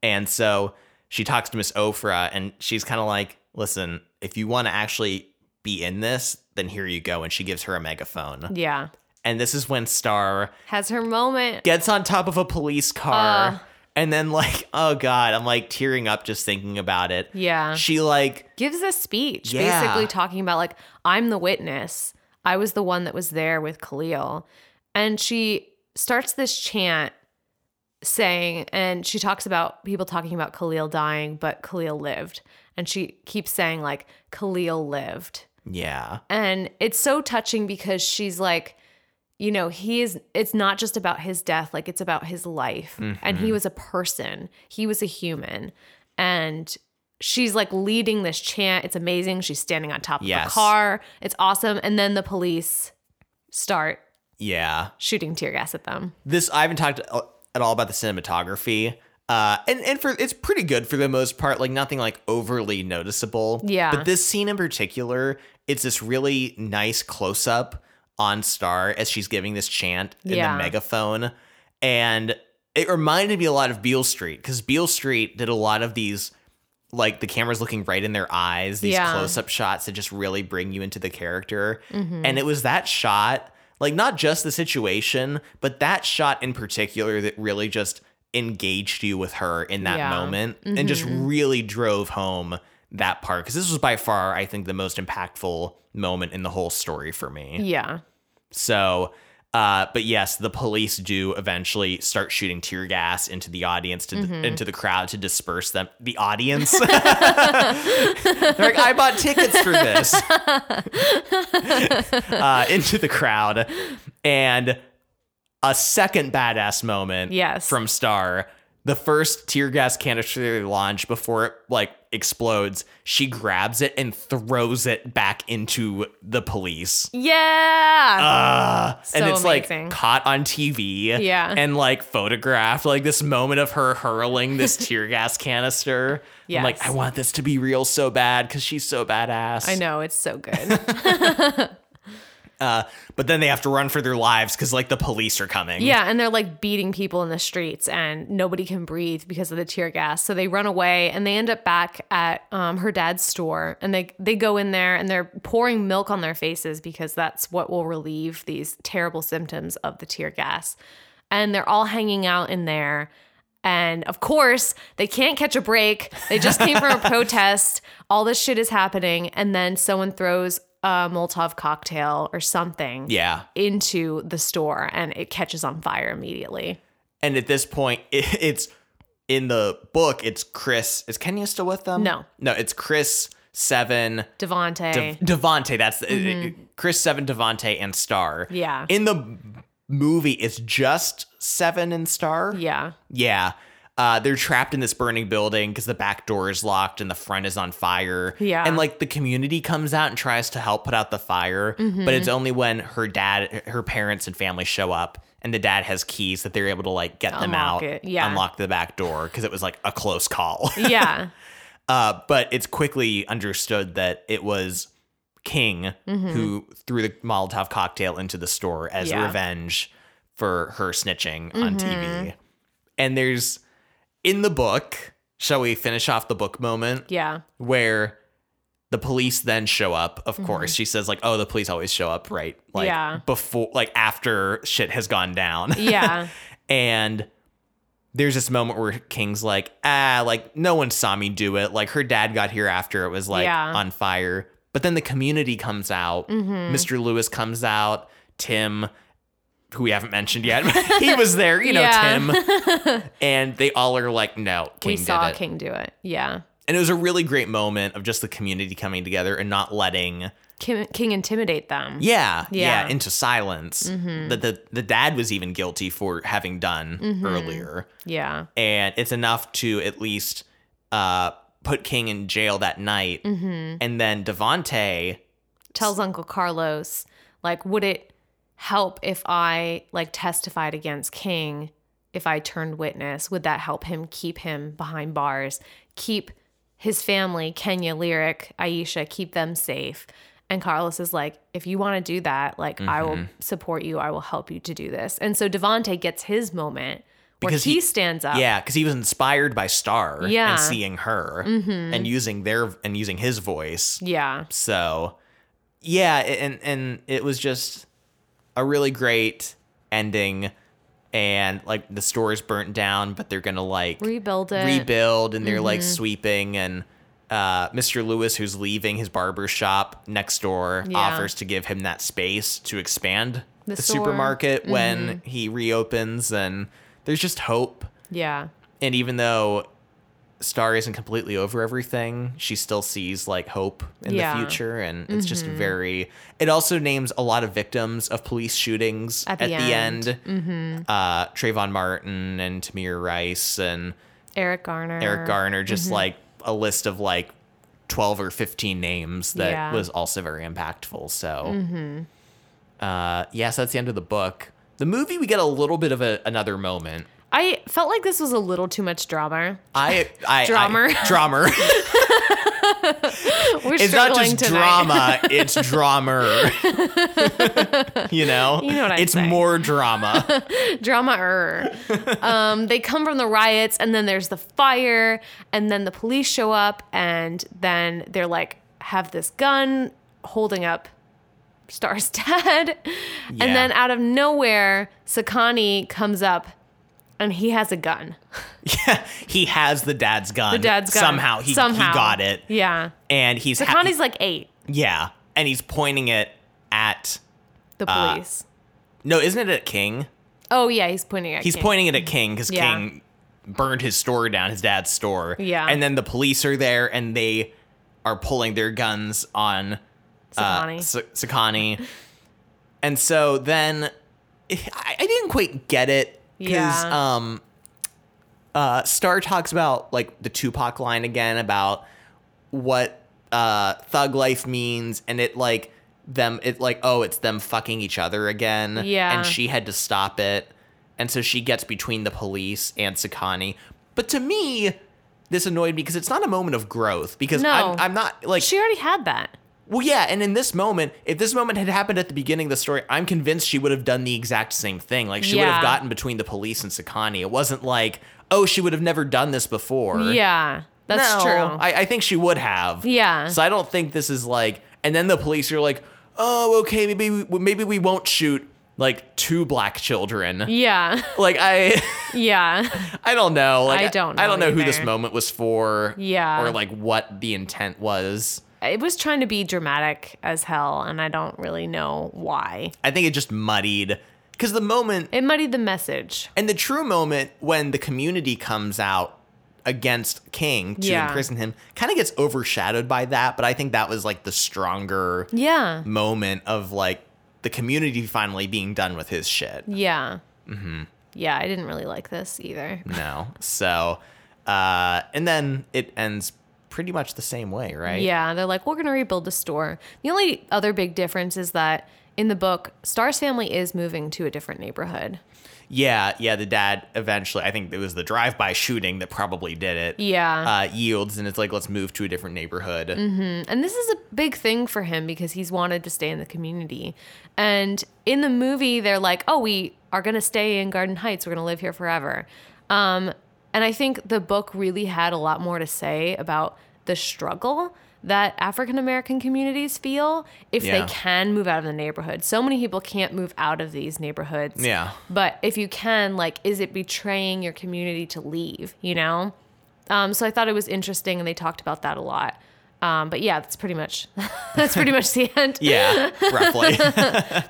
And so she talks to Miss Ofra, and she's kind of like, listen, if you want to actually be in this, then here you go. And she gives her a megaphone. Yeah. And this is when Starr has her moment, gets on top of a police car. Uh. And then, like, oh, God, I'm, like, tearing up just thinking about it. Yeah. She, like... gives a speech, yeah. basically talking about, like, I'm the witness. I was the one that was there with Khalil. And she starts this chant saying, and she talks about people talking about Khalil dying, but Khalil lived. And she keeps saying, like, Khalil lived. Yeah. And it's so touching because she's, like... you know, he is, it's not just about his death, like it's about his life. Mm-hmm. And he was a person, he was a human. And she's like leading this chant. It's amazing. She's standing on top of yes. the car. It's awesome. And then the police start yeah, shooting tear gas at them. This, I haven't talked at all about the cinematography. Uh, and, and for it's pretty good for the most part, like nothing like overly noticeable. Yeah. But this scene in particular, it's this really nice close up on Starr as she's giving this chant in yeah. the megaphone. And it reminded me a lot of Beale Street, because Beale Street did a lot of these, like the camera's looking right in their eyes, these yeah. close-up shots that just really bring you into the character. Mm-hmm. And it was that shot, like not just the situation, but that shot in particular that really just engaged you with her in that yeah. moment mm-hmm. and just really drove home that part. Because this was by far, I think, the most impactful moment in the whole story for me. Yeah. So, uh, but yes, the police do eventually start shooting tear gas into the audience, to mm-hmm. the, into the crowd to disperse them. The audience? They're like, I bought tickets for this. uh, into the crowd. And a second badass moment yes. from Starr the first tear gas canister launch before it like explodes, she grabs it and throws it back into the police. Yeah. Uh, so and it's amazing. Like caught on T V. Yeah. And like photographed, like this moment of her hurling this tear gas canister. Yeah. Like, I want this to be real so bad because she's so badass. I know. It's so good. Uh, but then they have to run for their lives because, like, the police are coming. Yeah, and they're, like, beating people in the streets, and nobody can breathe because of the tear gas. So they run away, and they end up back at um, her dad's store. And they, they go in there, and they're pouring milk on their faces because that's what will relieve these terrible symptoms of the tear gas. And they're all hanging out in there. And, of course, they can't catch a break. They just came from a protest. All this shit is happening. And then someone throws a Molotov cocktail or something yeah. into the store, and it catches on fire immediately. And at this point, it, it's in the book, it's Chris. Is Kenya still with them? No. No, it's Chris, Seven, Devante. De- Devante, that's mm-hmm. it, Chris, Seven, Devante, and Starr. Yeah. In the movie, it's just Seven and Starr. Yeah. Yeah. Uh, they're trapped in this burning building because the back door is locked and the front is on fire. Yeah. And like the community comes out and tries to help put out the fire. Mm-hmm. But it's only when her dad, her parents and family show up and the dad has keys that they're able to like get unlock them out, it. Yeah. unlock the back door because it was like a close call. Yeah. uh, but it's quickly understood that it was King mm-hmm. who threw the Molotov cocktail into the store as yeah. revenge for her snitching mm-hmm. on T V. And there's... in the book, shall we finish off the book moment? Yeah. Where the police then show up, of mm-hmm. course. She says, like, oh, the police always show up, right? Like, yeah. before, like, after shit has gone down. Yeah. And there's this moment where King's like, ah, like, no one saw me do it. Like, her dad got here after it was, like, yeah. on fire. But then the community comes out. Mm-hmm. Mister Lewis comes out. Tim, who we haven't mentioned yet. He was there, you know, yeah. Tim. And they all are like, no, King we did saw it. King do it. Yeah. And it was a really great moment of just the community coming together and not letting Kim, King intimidate them. Yeah. Yeah. yeah into silence. Mm-hmm. That the, the dad was even guilty for having done mm-hmm. earlier. Yeah. And it's enough to at least uh, put King in jail that night. Mm-hmm. And then Devante tells Uncle Carlos, like, would it help if I like testified against King, if I turned witness, would that help him keep him behind bars, keep his family, Kenya, Lyric, Iesha, keep them safe? And Carlos is like, if you want to do that, like mm-hmm. I will support you. I will help you to do this. And so Devante gets his moment where because he, he stands up. Yeah, because he was inspired by Starr yeah. and seeing her mm-hmm. and using their and using his voice. Yeah. So yeah, and and it was just a really great ending, and like the store is burnt down, but they're gonna like rebuild it, rebuild, and they're mm-hmm. like sweeping. And uh, Mister Lewis, who's leaving his barber shop next door, yeah. offers to give him that space to expand the, the supermarket mm-hmm. when he reopens. And there's just hope. Yeah. And even though Starr isn't completely over everything, she still sees like hope in yeah. the future, and it's mm-hmm. just very. It also names a lot of victims of police shootings at the at end. The end. Mm-hmm. Uh, Trayvon Martin and Tamir Rice and Eric Garner. Eric Garner, just mm-hmm. like a list of like twelve or fifteen names that yeah. was also very impactful. So, mm-hmm. uh, yeah, so that's the end of the book. The movie, we get a little bit of a, another moment. I felt like this was a little too much drama. I, I, drama. I, drama. We're it's not just tonight. Drama, it's drama. You know? You know what I'm it's saying. It's more drama. Drama-er. Um, they come from the riots, and then there's the fire, and then the police show up, and then they're like, have this gun holding up Star's dad. Yeah. And then out of nowhere, Sakani comes up. And he has a gun. Yeah, he has the dad's gun. The dad's gun. Somehow he, Somehow. he got it. Yeah. And he's... Sakani's ha- like eight. Yeah. And he's pointing it at... the police. Uh, no, isn't it at King? Oh, yeah, he's pointing it at he's King. He's pointing it at King because yeah. King burned his store down, his dad's store. Yeah. And then the police are there, and they are pulling their guns on... Sakani. Uh, S- Sakani. And so then... I, I didn't quite get it. Because yeah. um, uh, Starr talks about like the Tupac line again about what uh, Thug Life means, and it like them, it like, oh, it's them fucking each other again. Yeah. And she had to stop it. And so she gets between the police and Sakani. But to me, this annoyed me because it's not a moment of growth, because no. I'm, I'm not like, she already had that. Well, yeah, and in this moment, if this moment had happened at the beginning of the story, I'm convinced she would have done the exact same thing. Like, she yeah. would have gotten between the police and Sakani. It wasn't like, oh, she would have never done this before. Yeah, that's no, true. I, I think she would have. Yeah. So I don't think this is like, and then the police are like, oh, okay, maybe we, maybe we won't shoot, like, two black children. Yeah. Like, I... yeah. I don't know. Like, I don't know I don't know either. Who this moment was for. Yeah. Or, like, what the intent was. It was trying to be dramatic as hell, and I don't really know why. I think it just muddied. Because the moment... It muddied the message. And the true moment when the community comes out against King to yeah. imprison him kind of gets overshadowed by that, but I think that was, like, the stronger yeah. moment of, like, the community finally being done with his shit. Yeah. Mm-hmm. Yeah, I didn't really like this either. No. So, uh, and then it ends... pretty much the same way, right? Yeah, they're like, we're going to rebuild the store. The only other big difference is that in the book, Starr's family is moving to a different neighborhood. Yeah, yeah, the dad eventually, I think it was the drive-by shooting that probably did it, Yeah, uh, yields, and it's like, let's move to a different neighborhood. Mm-hmm. And this is a big thing for him because he's wanted to stay in the community. And in the movie, they're like, oh, we are going to stay in Garden Heights. We're going to live here forever. Um, And I think the book really had a lot more to say about the struggle that African-American communities feel if yeah. they can move out of the neighborhood. So many people can't move out of these neighborhoods. Yeah. But if you can, like, is it betraying your community to leave, you know? Um, so I thought it was interesting, and they talked about that a lot. Um, but yeah, that's pretty much that's pretty much the end. Yeah, roughly.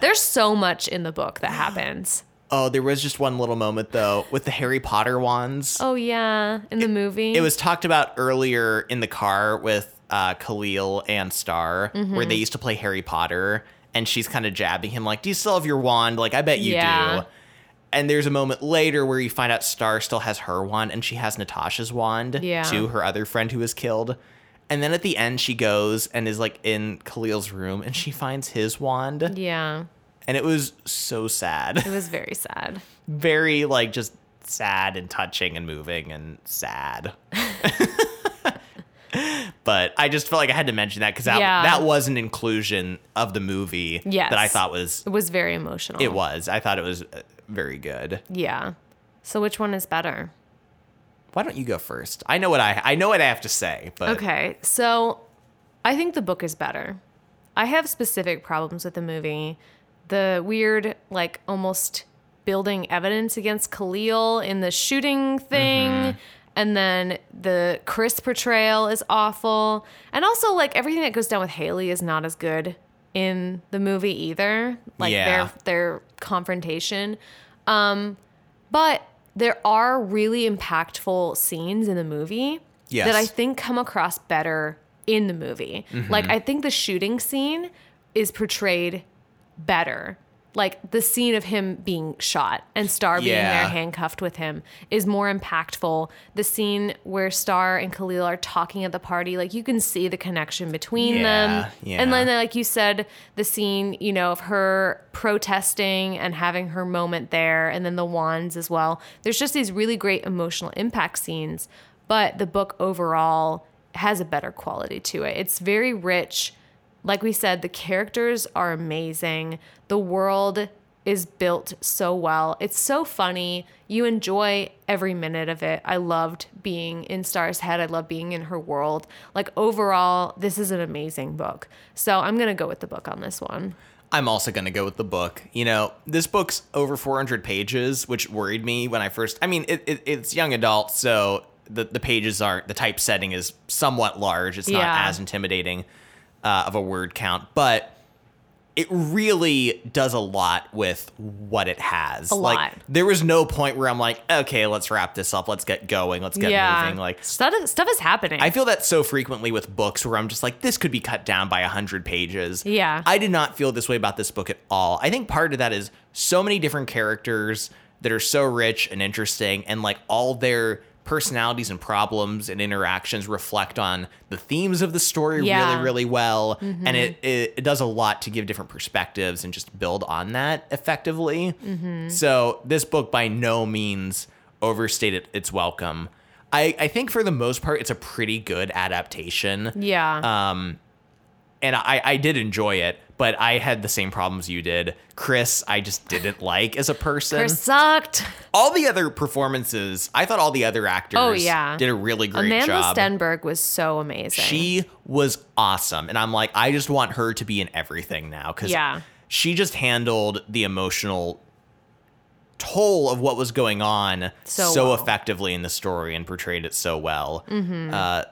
There's so much in the book that happens. Oh, there was just one little moment, though, with the Harry Potter wands. Oh, yeah, in the it, movie. It was talked about earlier in the car with uh, Khalil and Starr, mm-hmm. where they used to play Harry Potter, and she's kind of jabbing him, like, do you still have your wand? Like, I bet you yeah. do. And there's a moment later where you find out Starr still has her wand, and she has Natasha's wand yeah. to her other friend who was killed. And then at the end, she goes and is, like, in Khalil's room, and she finds his wand. Yeah. And it was so sad. It was very sad. Very, like, just sad and touching and moving and sad. But I just felt like I had to mention that because that, yeah. that was an inclusion of the movie yes. that I thought was... It was very emotional. It was. I thought it was very good. Yeah. So which one is better? Why don't you go first? I know what I, I know what I have to say, but... Okay. So I think the book is better. I have specific problems with the movie. The weird, like, almost building evidence against Khalil in the shooting thing. Mm-hmm. And then the Chris portrayal is awful. And also, like, everything that goes down with Haley is not as good in the movie either. Like, yeah. their their confrontation. Um, but there are really impactful scenes in the movie yes. that I think come across better in the movie. Mm-hmm. Like, I think the shooting scene is portrayed better. Like, the scene of him being shot and Starr being yeah. there handcuffed with him is more impactful. The scene where Starr and Khalil are talking at the party, like, you can see the connection between yeah, them. Yeah. And then, like you said, the scene, you know, of her protesting and having her moment there, and then the wands as well. There's just these really great emotional impact scenes, but the book overall has a better quality to it. It's very rich. Like we said, the characters are amazing. The world is built so well. It's so funny. You enjoy every minute of it. I loved being in Starr's head. I love being in her world. Like, overall, this is an amazing book. So I'm going to go with the book on this one. I'm also going to go with the book. You know, this book's over four hundred pages, which worried me when I first... I mean, it, it, it's young adult, so the, the pages aren't... The typesetting is somewhat large. It's not yeah. as intimidating. Uh, of a word count, but it really does a lot with what it has. A like, lot. There was no point where I'm like, okay, let's wrap this up. Let's get going. Let's get yeah. moving. Like, stuff is, stuff is happening. I feel that so frequently with books where I'm just like, this could be cut down by one hundred pages. Yeah. I did not feel this way about this book at all. I think part of that is so many different characters that are so rich and interesting, and like all their personalities and problems and interactions reflect on the themes of the story yeah. really, really well. Mm-hmm. And it, it, it does a lot to give different perspectives and just build on that effectively. Mm-hmm. So this book by no means overstated its welcome. I, I think for the most part, it's a pretty good adaptation. Yeah. Um, and I, I did enjoy it, but I had the same problems you did. Chris, I just didn't like as a person. Chris sucked. All the other performances, I thought all the other actors oh, yeah. did a really great Amanda job. Amanda Stenberg was so amazing. She was awesome. And I'm like, I just want her to be in everything now. Because yeah. she just handled the emotional toll of what was going on so, so well. effectively in the story and portrayed it so well. Mm-hmm. Uh,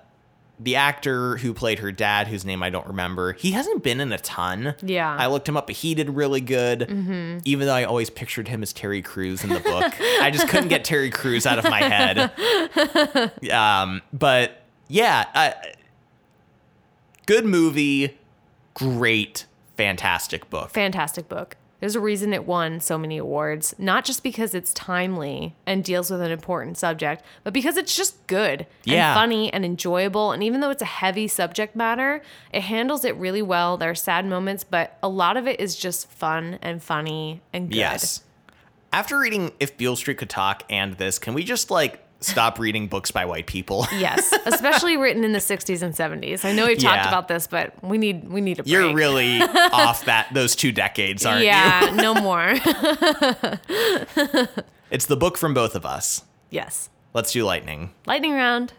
the actor who played her dad, whose name I don't remember, he hasn't been in a ton. Yeah. I looked him up, but he did really good, mm-hmm. even though I always pictured him as Terry Crews in the book. I just couldn't get Terry Crews out of my head. Um, but yeah, uh, good movie, great, fantastic book. Fantastic book. There's a reason it won so many awards, not just because it's timely and deals with an important subject, but because it's just good yeah. and funny and enjoyable. And even though it's a heavy subject matter, it handles it really well. There are sad moments, but a lot of it is just fun and funny and good. Yes. After reading If Beale Street Could Talk and this, can we just like stop reading books by white people? Yes, especially written in the sixties and seventies. I know we've talked yeah. about this, but we need we need a break. You're really off that those two decades, aren't yeah, you? Yeah, no more. It's the book from both of us. Yes. Let's do lightning. Lightning round.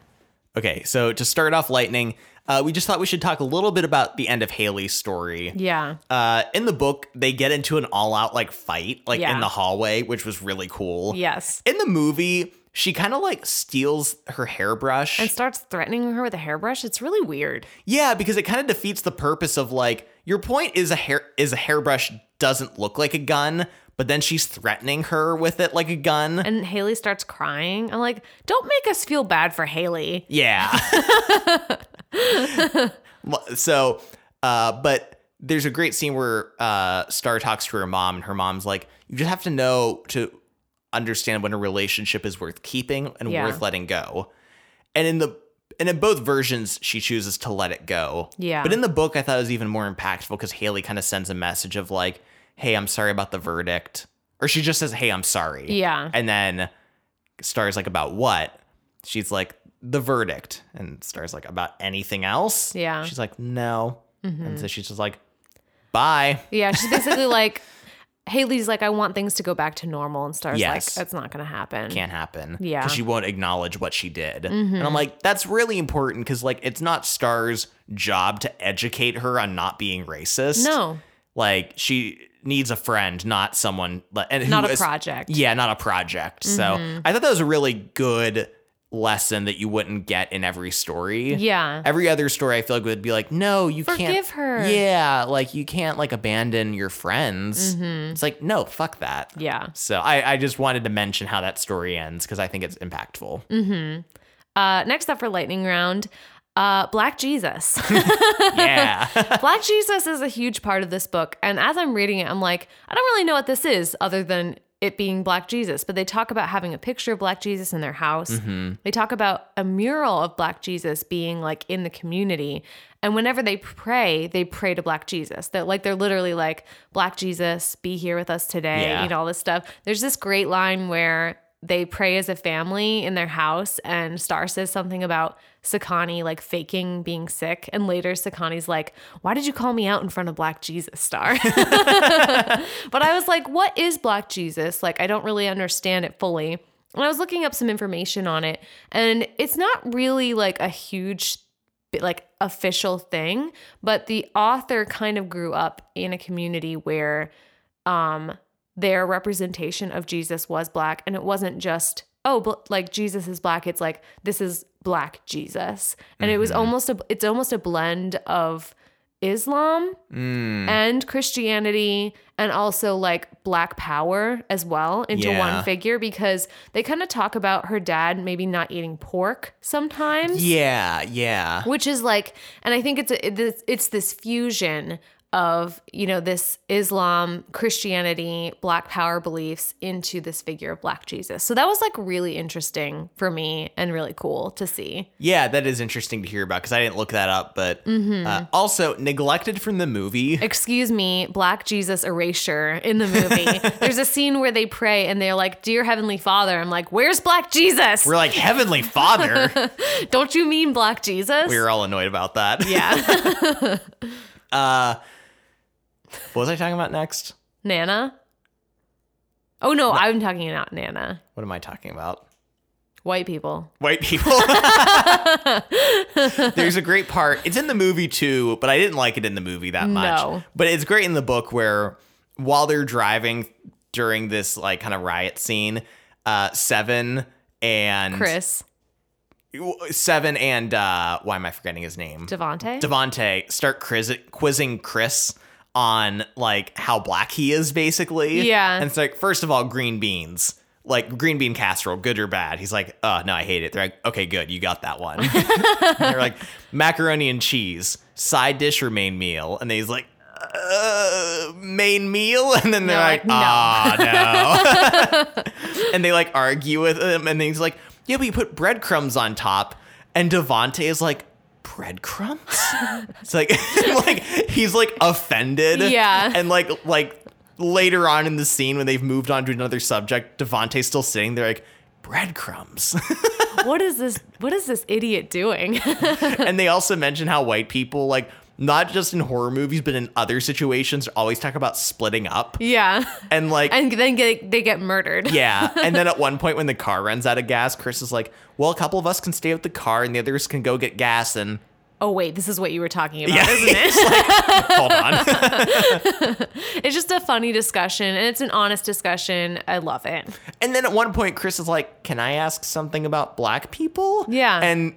Okay, so to start off lightning, uh, we just thought we should talk a little bit about the end of Haley's story. Yeah. Uh, in the book, they get into an all-out like fight, like yeah. in the hallway, which was really cool. Yes. In the movie, she kind of like steals her hairbrush and starts threatening her with a hairbrush. It's really weird. Yeah, because it kind of defeats the purpose of like your point is a hair is a hairbrush doesn't look like a gun, but then she's threatening her with it like a gun. And Haley starts crying. I'm like, don't make us feel bad for Haley. Yeah. So, uh, but there's a great scene where uh, Starr talks to her mom, and her mom's like, you just have to know to understand when a relationship is worth keeping and yeah. worth letting go. And in the and in both versions, she chooses to let it go. Yeah. But in the book, I thought it was even more impactful because Haley kind of sends a message of like, hey, I'm sorry about the verdict. Or she just says, hey, I'm sorry. Yeah. And then Star's like, about what? She's like, the verdict. And Star's like, about anything else? Yeah. She's like, no. Mm-hmm. And so she's just like, bye. Yeah, she's basically like, Haley's like, I want things to go back to normal. And Star's yes. like, it's not going to happen. Can't happen. Yeah. Because she won't acknowledge what she did. Mm-hmm. And I'm like, that's really important because, like, it's not Star's job to educate her on not being racist. No. Like, she needs a friend, not someone. And not a is, project. Yeah, not a project. Mm-hmm. So I thought that was a really good lesson that you wouldn't get in every story. Yeah. Every other story I feel like would be like, no, you Forgive can't. Forgive her. Yeah. Like you can't like abandon your friends. Mm-hmm. It's like, no, fuck that. Yeah. So I, I just wanted to mention how that story ends because I think it's impactful. Mm-hmm. Uh, next up for lightning round, uh, Black Jesus. Yeah. Black Jesus is a huge part of this book. And as I'm reading it, I'm like, I don't really know what this is other than it being Black Jesus, but they talk about having a picture of Black Jesus in their house. Mm-hmm. They talk about a mural of Black Jesus being like in the community. And whenever they pray, they pray to Black Jesus. That like, they're literally like, Black Jesus, be here with us today. Yeah. You know, all this stuff. There's this great line where they pray as a family in their house. And Starr says something about Sakani like faking being sick, and later Sakani's like, why did you call me out in front of Black Jesus, Starr? But I was like, what is Black Jesus? Like, I don't really understand it fully. And I was looking up some information on it, and it's not really like a huge like official thing, but the author kind of grew up in a community where um their representation of Jesus was Black, and it wasn't just, oh, like Jesus is Black. It's like, this is Black Jesus. And mm-hmm. it was almost a, it's almost a blend of Islam mm. and Christianity and also like Black power as well into yeah. one figure, because they kind of talk about her dad maybe not eating pork sometimes. Yeah. Yeah. Which is like, and I think it's, a, it's, it's this fusion of, you know, this Islam, Christianity, Black power beliefs into this figure of Black Jesus. So that was like really interesting for me and really cool to see. Yeah, that is interesting to hear about because I didn't look that up. But mm-hmm. uh, also neglected from the movie. Excuse me, Black Jesus erasure in the movie. There's a scene where they pray and they're like, "Dear Heavenly Father." I'm like, "Where's Black Jesus?" We're like, "Heavenly Father? Don't you mean Black Jesus?" We were all annoyed about that. Yeah. uh, What was I talking about next? Nana? Oh, no, what? I'm talking about Nana. What am I talking about? White people. White people. There's a great part. It's in the movie, too, but I didn't like it in the movie that much. No. But it's great in the book where while they're driving during this, like, kind of riot scene, uh, Seven and... Chris. Seven and... Uh, why am I forgetting his name? Devante? Devante start quiz- quizzing Chris on like how Black he is, basically. Yeah. And it's like, first of all, green beans, like green bean casserole, good or bad? He's like, oh no, I hate it. They're like, okay, good, you got that one. They're like, macaroni and cheese, side dish or main meal? And then he's like, uh, main meal. And then they're no, like, ah, no. Oh, no. And they like argue with him, and then he's like, yeah, but you put breadcrumbs on top. And Devante is like, breadcrumbs? It's like, like he's like offended. Yeah. And like like later on in the scene when they've moved on to another subject, Devante's still sitting there like, breadcrumbs. What is this? What is this idiot doing? And they also mention how white people, like, not just in horror movies, but in other situations, always talk about splitting up. Yeah. And like, and then get, they get murdered. Yeah. And then at one point when the car runs out of gas, Chris is like, well, a couple of us can stay with the car and the others can go get gas. And oh, wait, this is what you were talking about, yeah, isn't it? It's like, hold on. It's just a funny discussion, and it's an honest discussion. I love it. And then at one point, Chris is like, can I ask something about Black people? Yeah. And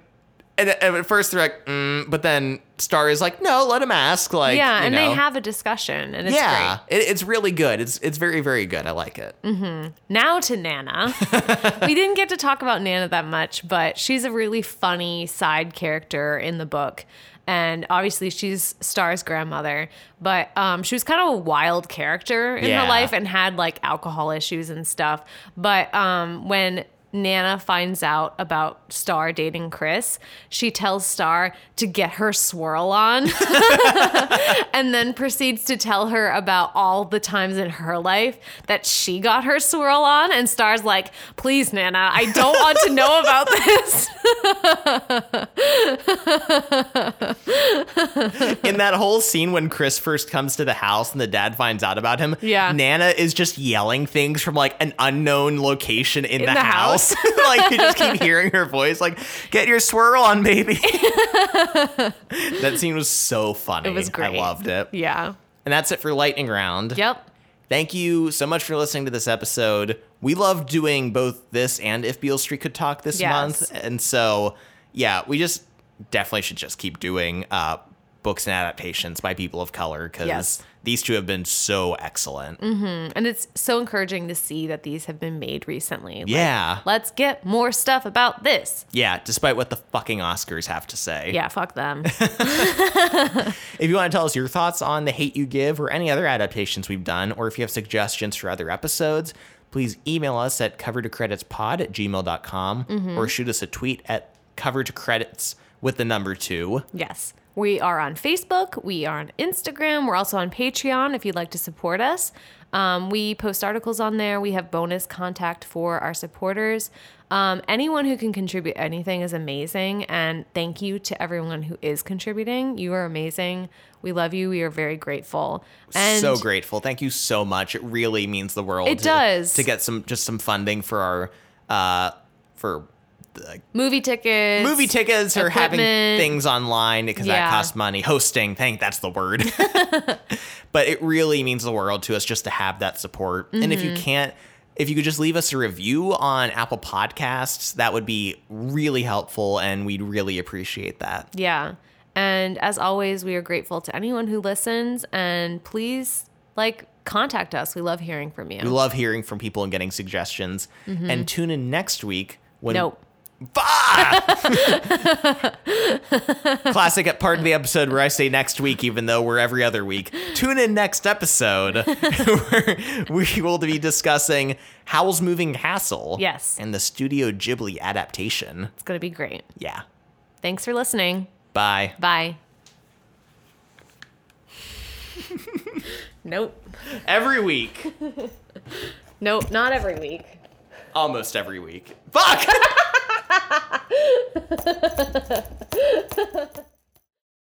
And at first they're like, mm, but then Starr is like, no, let him ask. Like, yeah, and you know, they have a discussion, and it's yeah, great. It, it's really good. It's it's very, very good. I like it. Mm-hmm. Now to Nana. We didn't get to talk about Nana that much, but she's a really funny side character in the book. And obviously she's Star's grandmother, but um, she was kind of a wild character in yeah. her life and had like alcohol issues and stuff. But um, when Nana finds out about Starr dating Chris, she tells Starr to get her swirl on and then proceeds to tell her about all the times in her life that she got her swirl on. And Star's like, please, Nana, I don't want to know about this. In that whole scene when Chris first comes to the house and the dad finds out about him, yeah. Nana is just yelling things from like an unknown location in, in the, the house. house. Like, you just keep hearing her voice, like, get your swirl on, baby. That scene was so funny. It was great. I loved it. Yeah. And that's it for Lightning Round. Yep. Thank you so much for listening to this episode. We love doing both this and If Beale Street Could Talk this yes. month. And so, yeah, we just definitely should just keep doing uh, books and adaptations by people of color, because yes. these two have been so excellent. Mm-hmm. And it's so encouraging to see that these have been made recently. Like, yeah. Let's get more stuff about this. Yeah, despite what the fucking Oscars have to say. Yeah, fuck them. If you want to tell us your thoughts on The Hate U Give or any other adaptations we've done, or if you have suggestions for other episodes, please email us at covertocreditspod at gmail dot com mm-hmm. or shoot us a tweet at covertocredits with the number two. Yes. We are on Facebook. We are on Instagram. We're also on Patreon if you'd like to support us. Um, we post articles on there. We have bonus contact for our supporters. Um, anyone who can contribute anything is amazing. And thank you to everyone who is contributing. You are amazing. We love you. We are very grateful. And so grateful. Thank you so much. It really means the world. It to, does. To get some just some funding for our... Uh, for. Like movie tickets movie tickets or having things online, because yeah. that costs money. Hosting, thank that's the word. But it really means the world to us just to have that support. Mm-hmm. And if you can't if you could just leave us a review on Apple Podcasts, that would be really helpful, and we'd really appreciate that. Yeah. And as always, we are grateful to anyone who listens, and please like contact us. We love hearing from you. We love hearing from people and getting suggestions. Mm-hmm. And tune in next week when nope Bah! Classic part of the episode where I say next week, even though we're every other week. Tune in next episode where we will be discussing Howl's Moving Castle. Yes. And the Studio Ghibli adaptation. It's going to be great. Yeah. Thanks for listening. Bye. Bye. Nope. Every week. Nope, not every week. Almost every week. Fuck!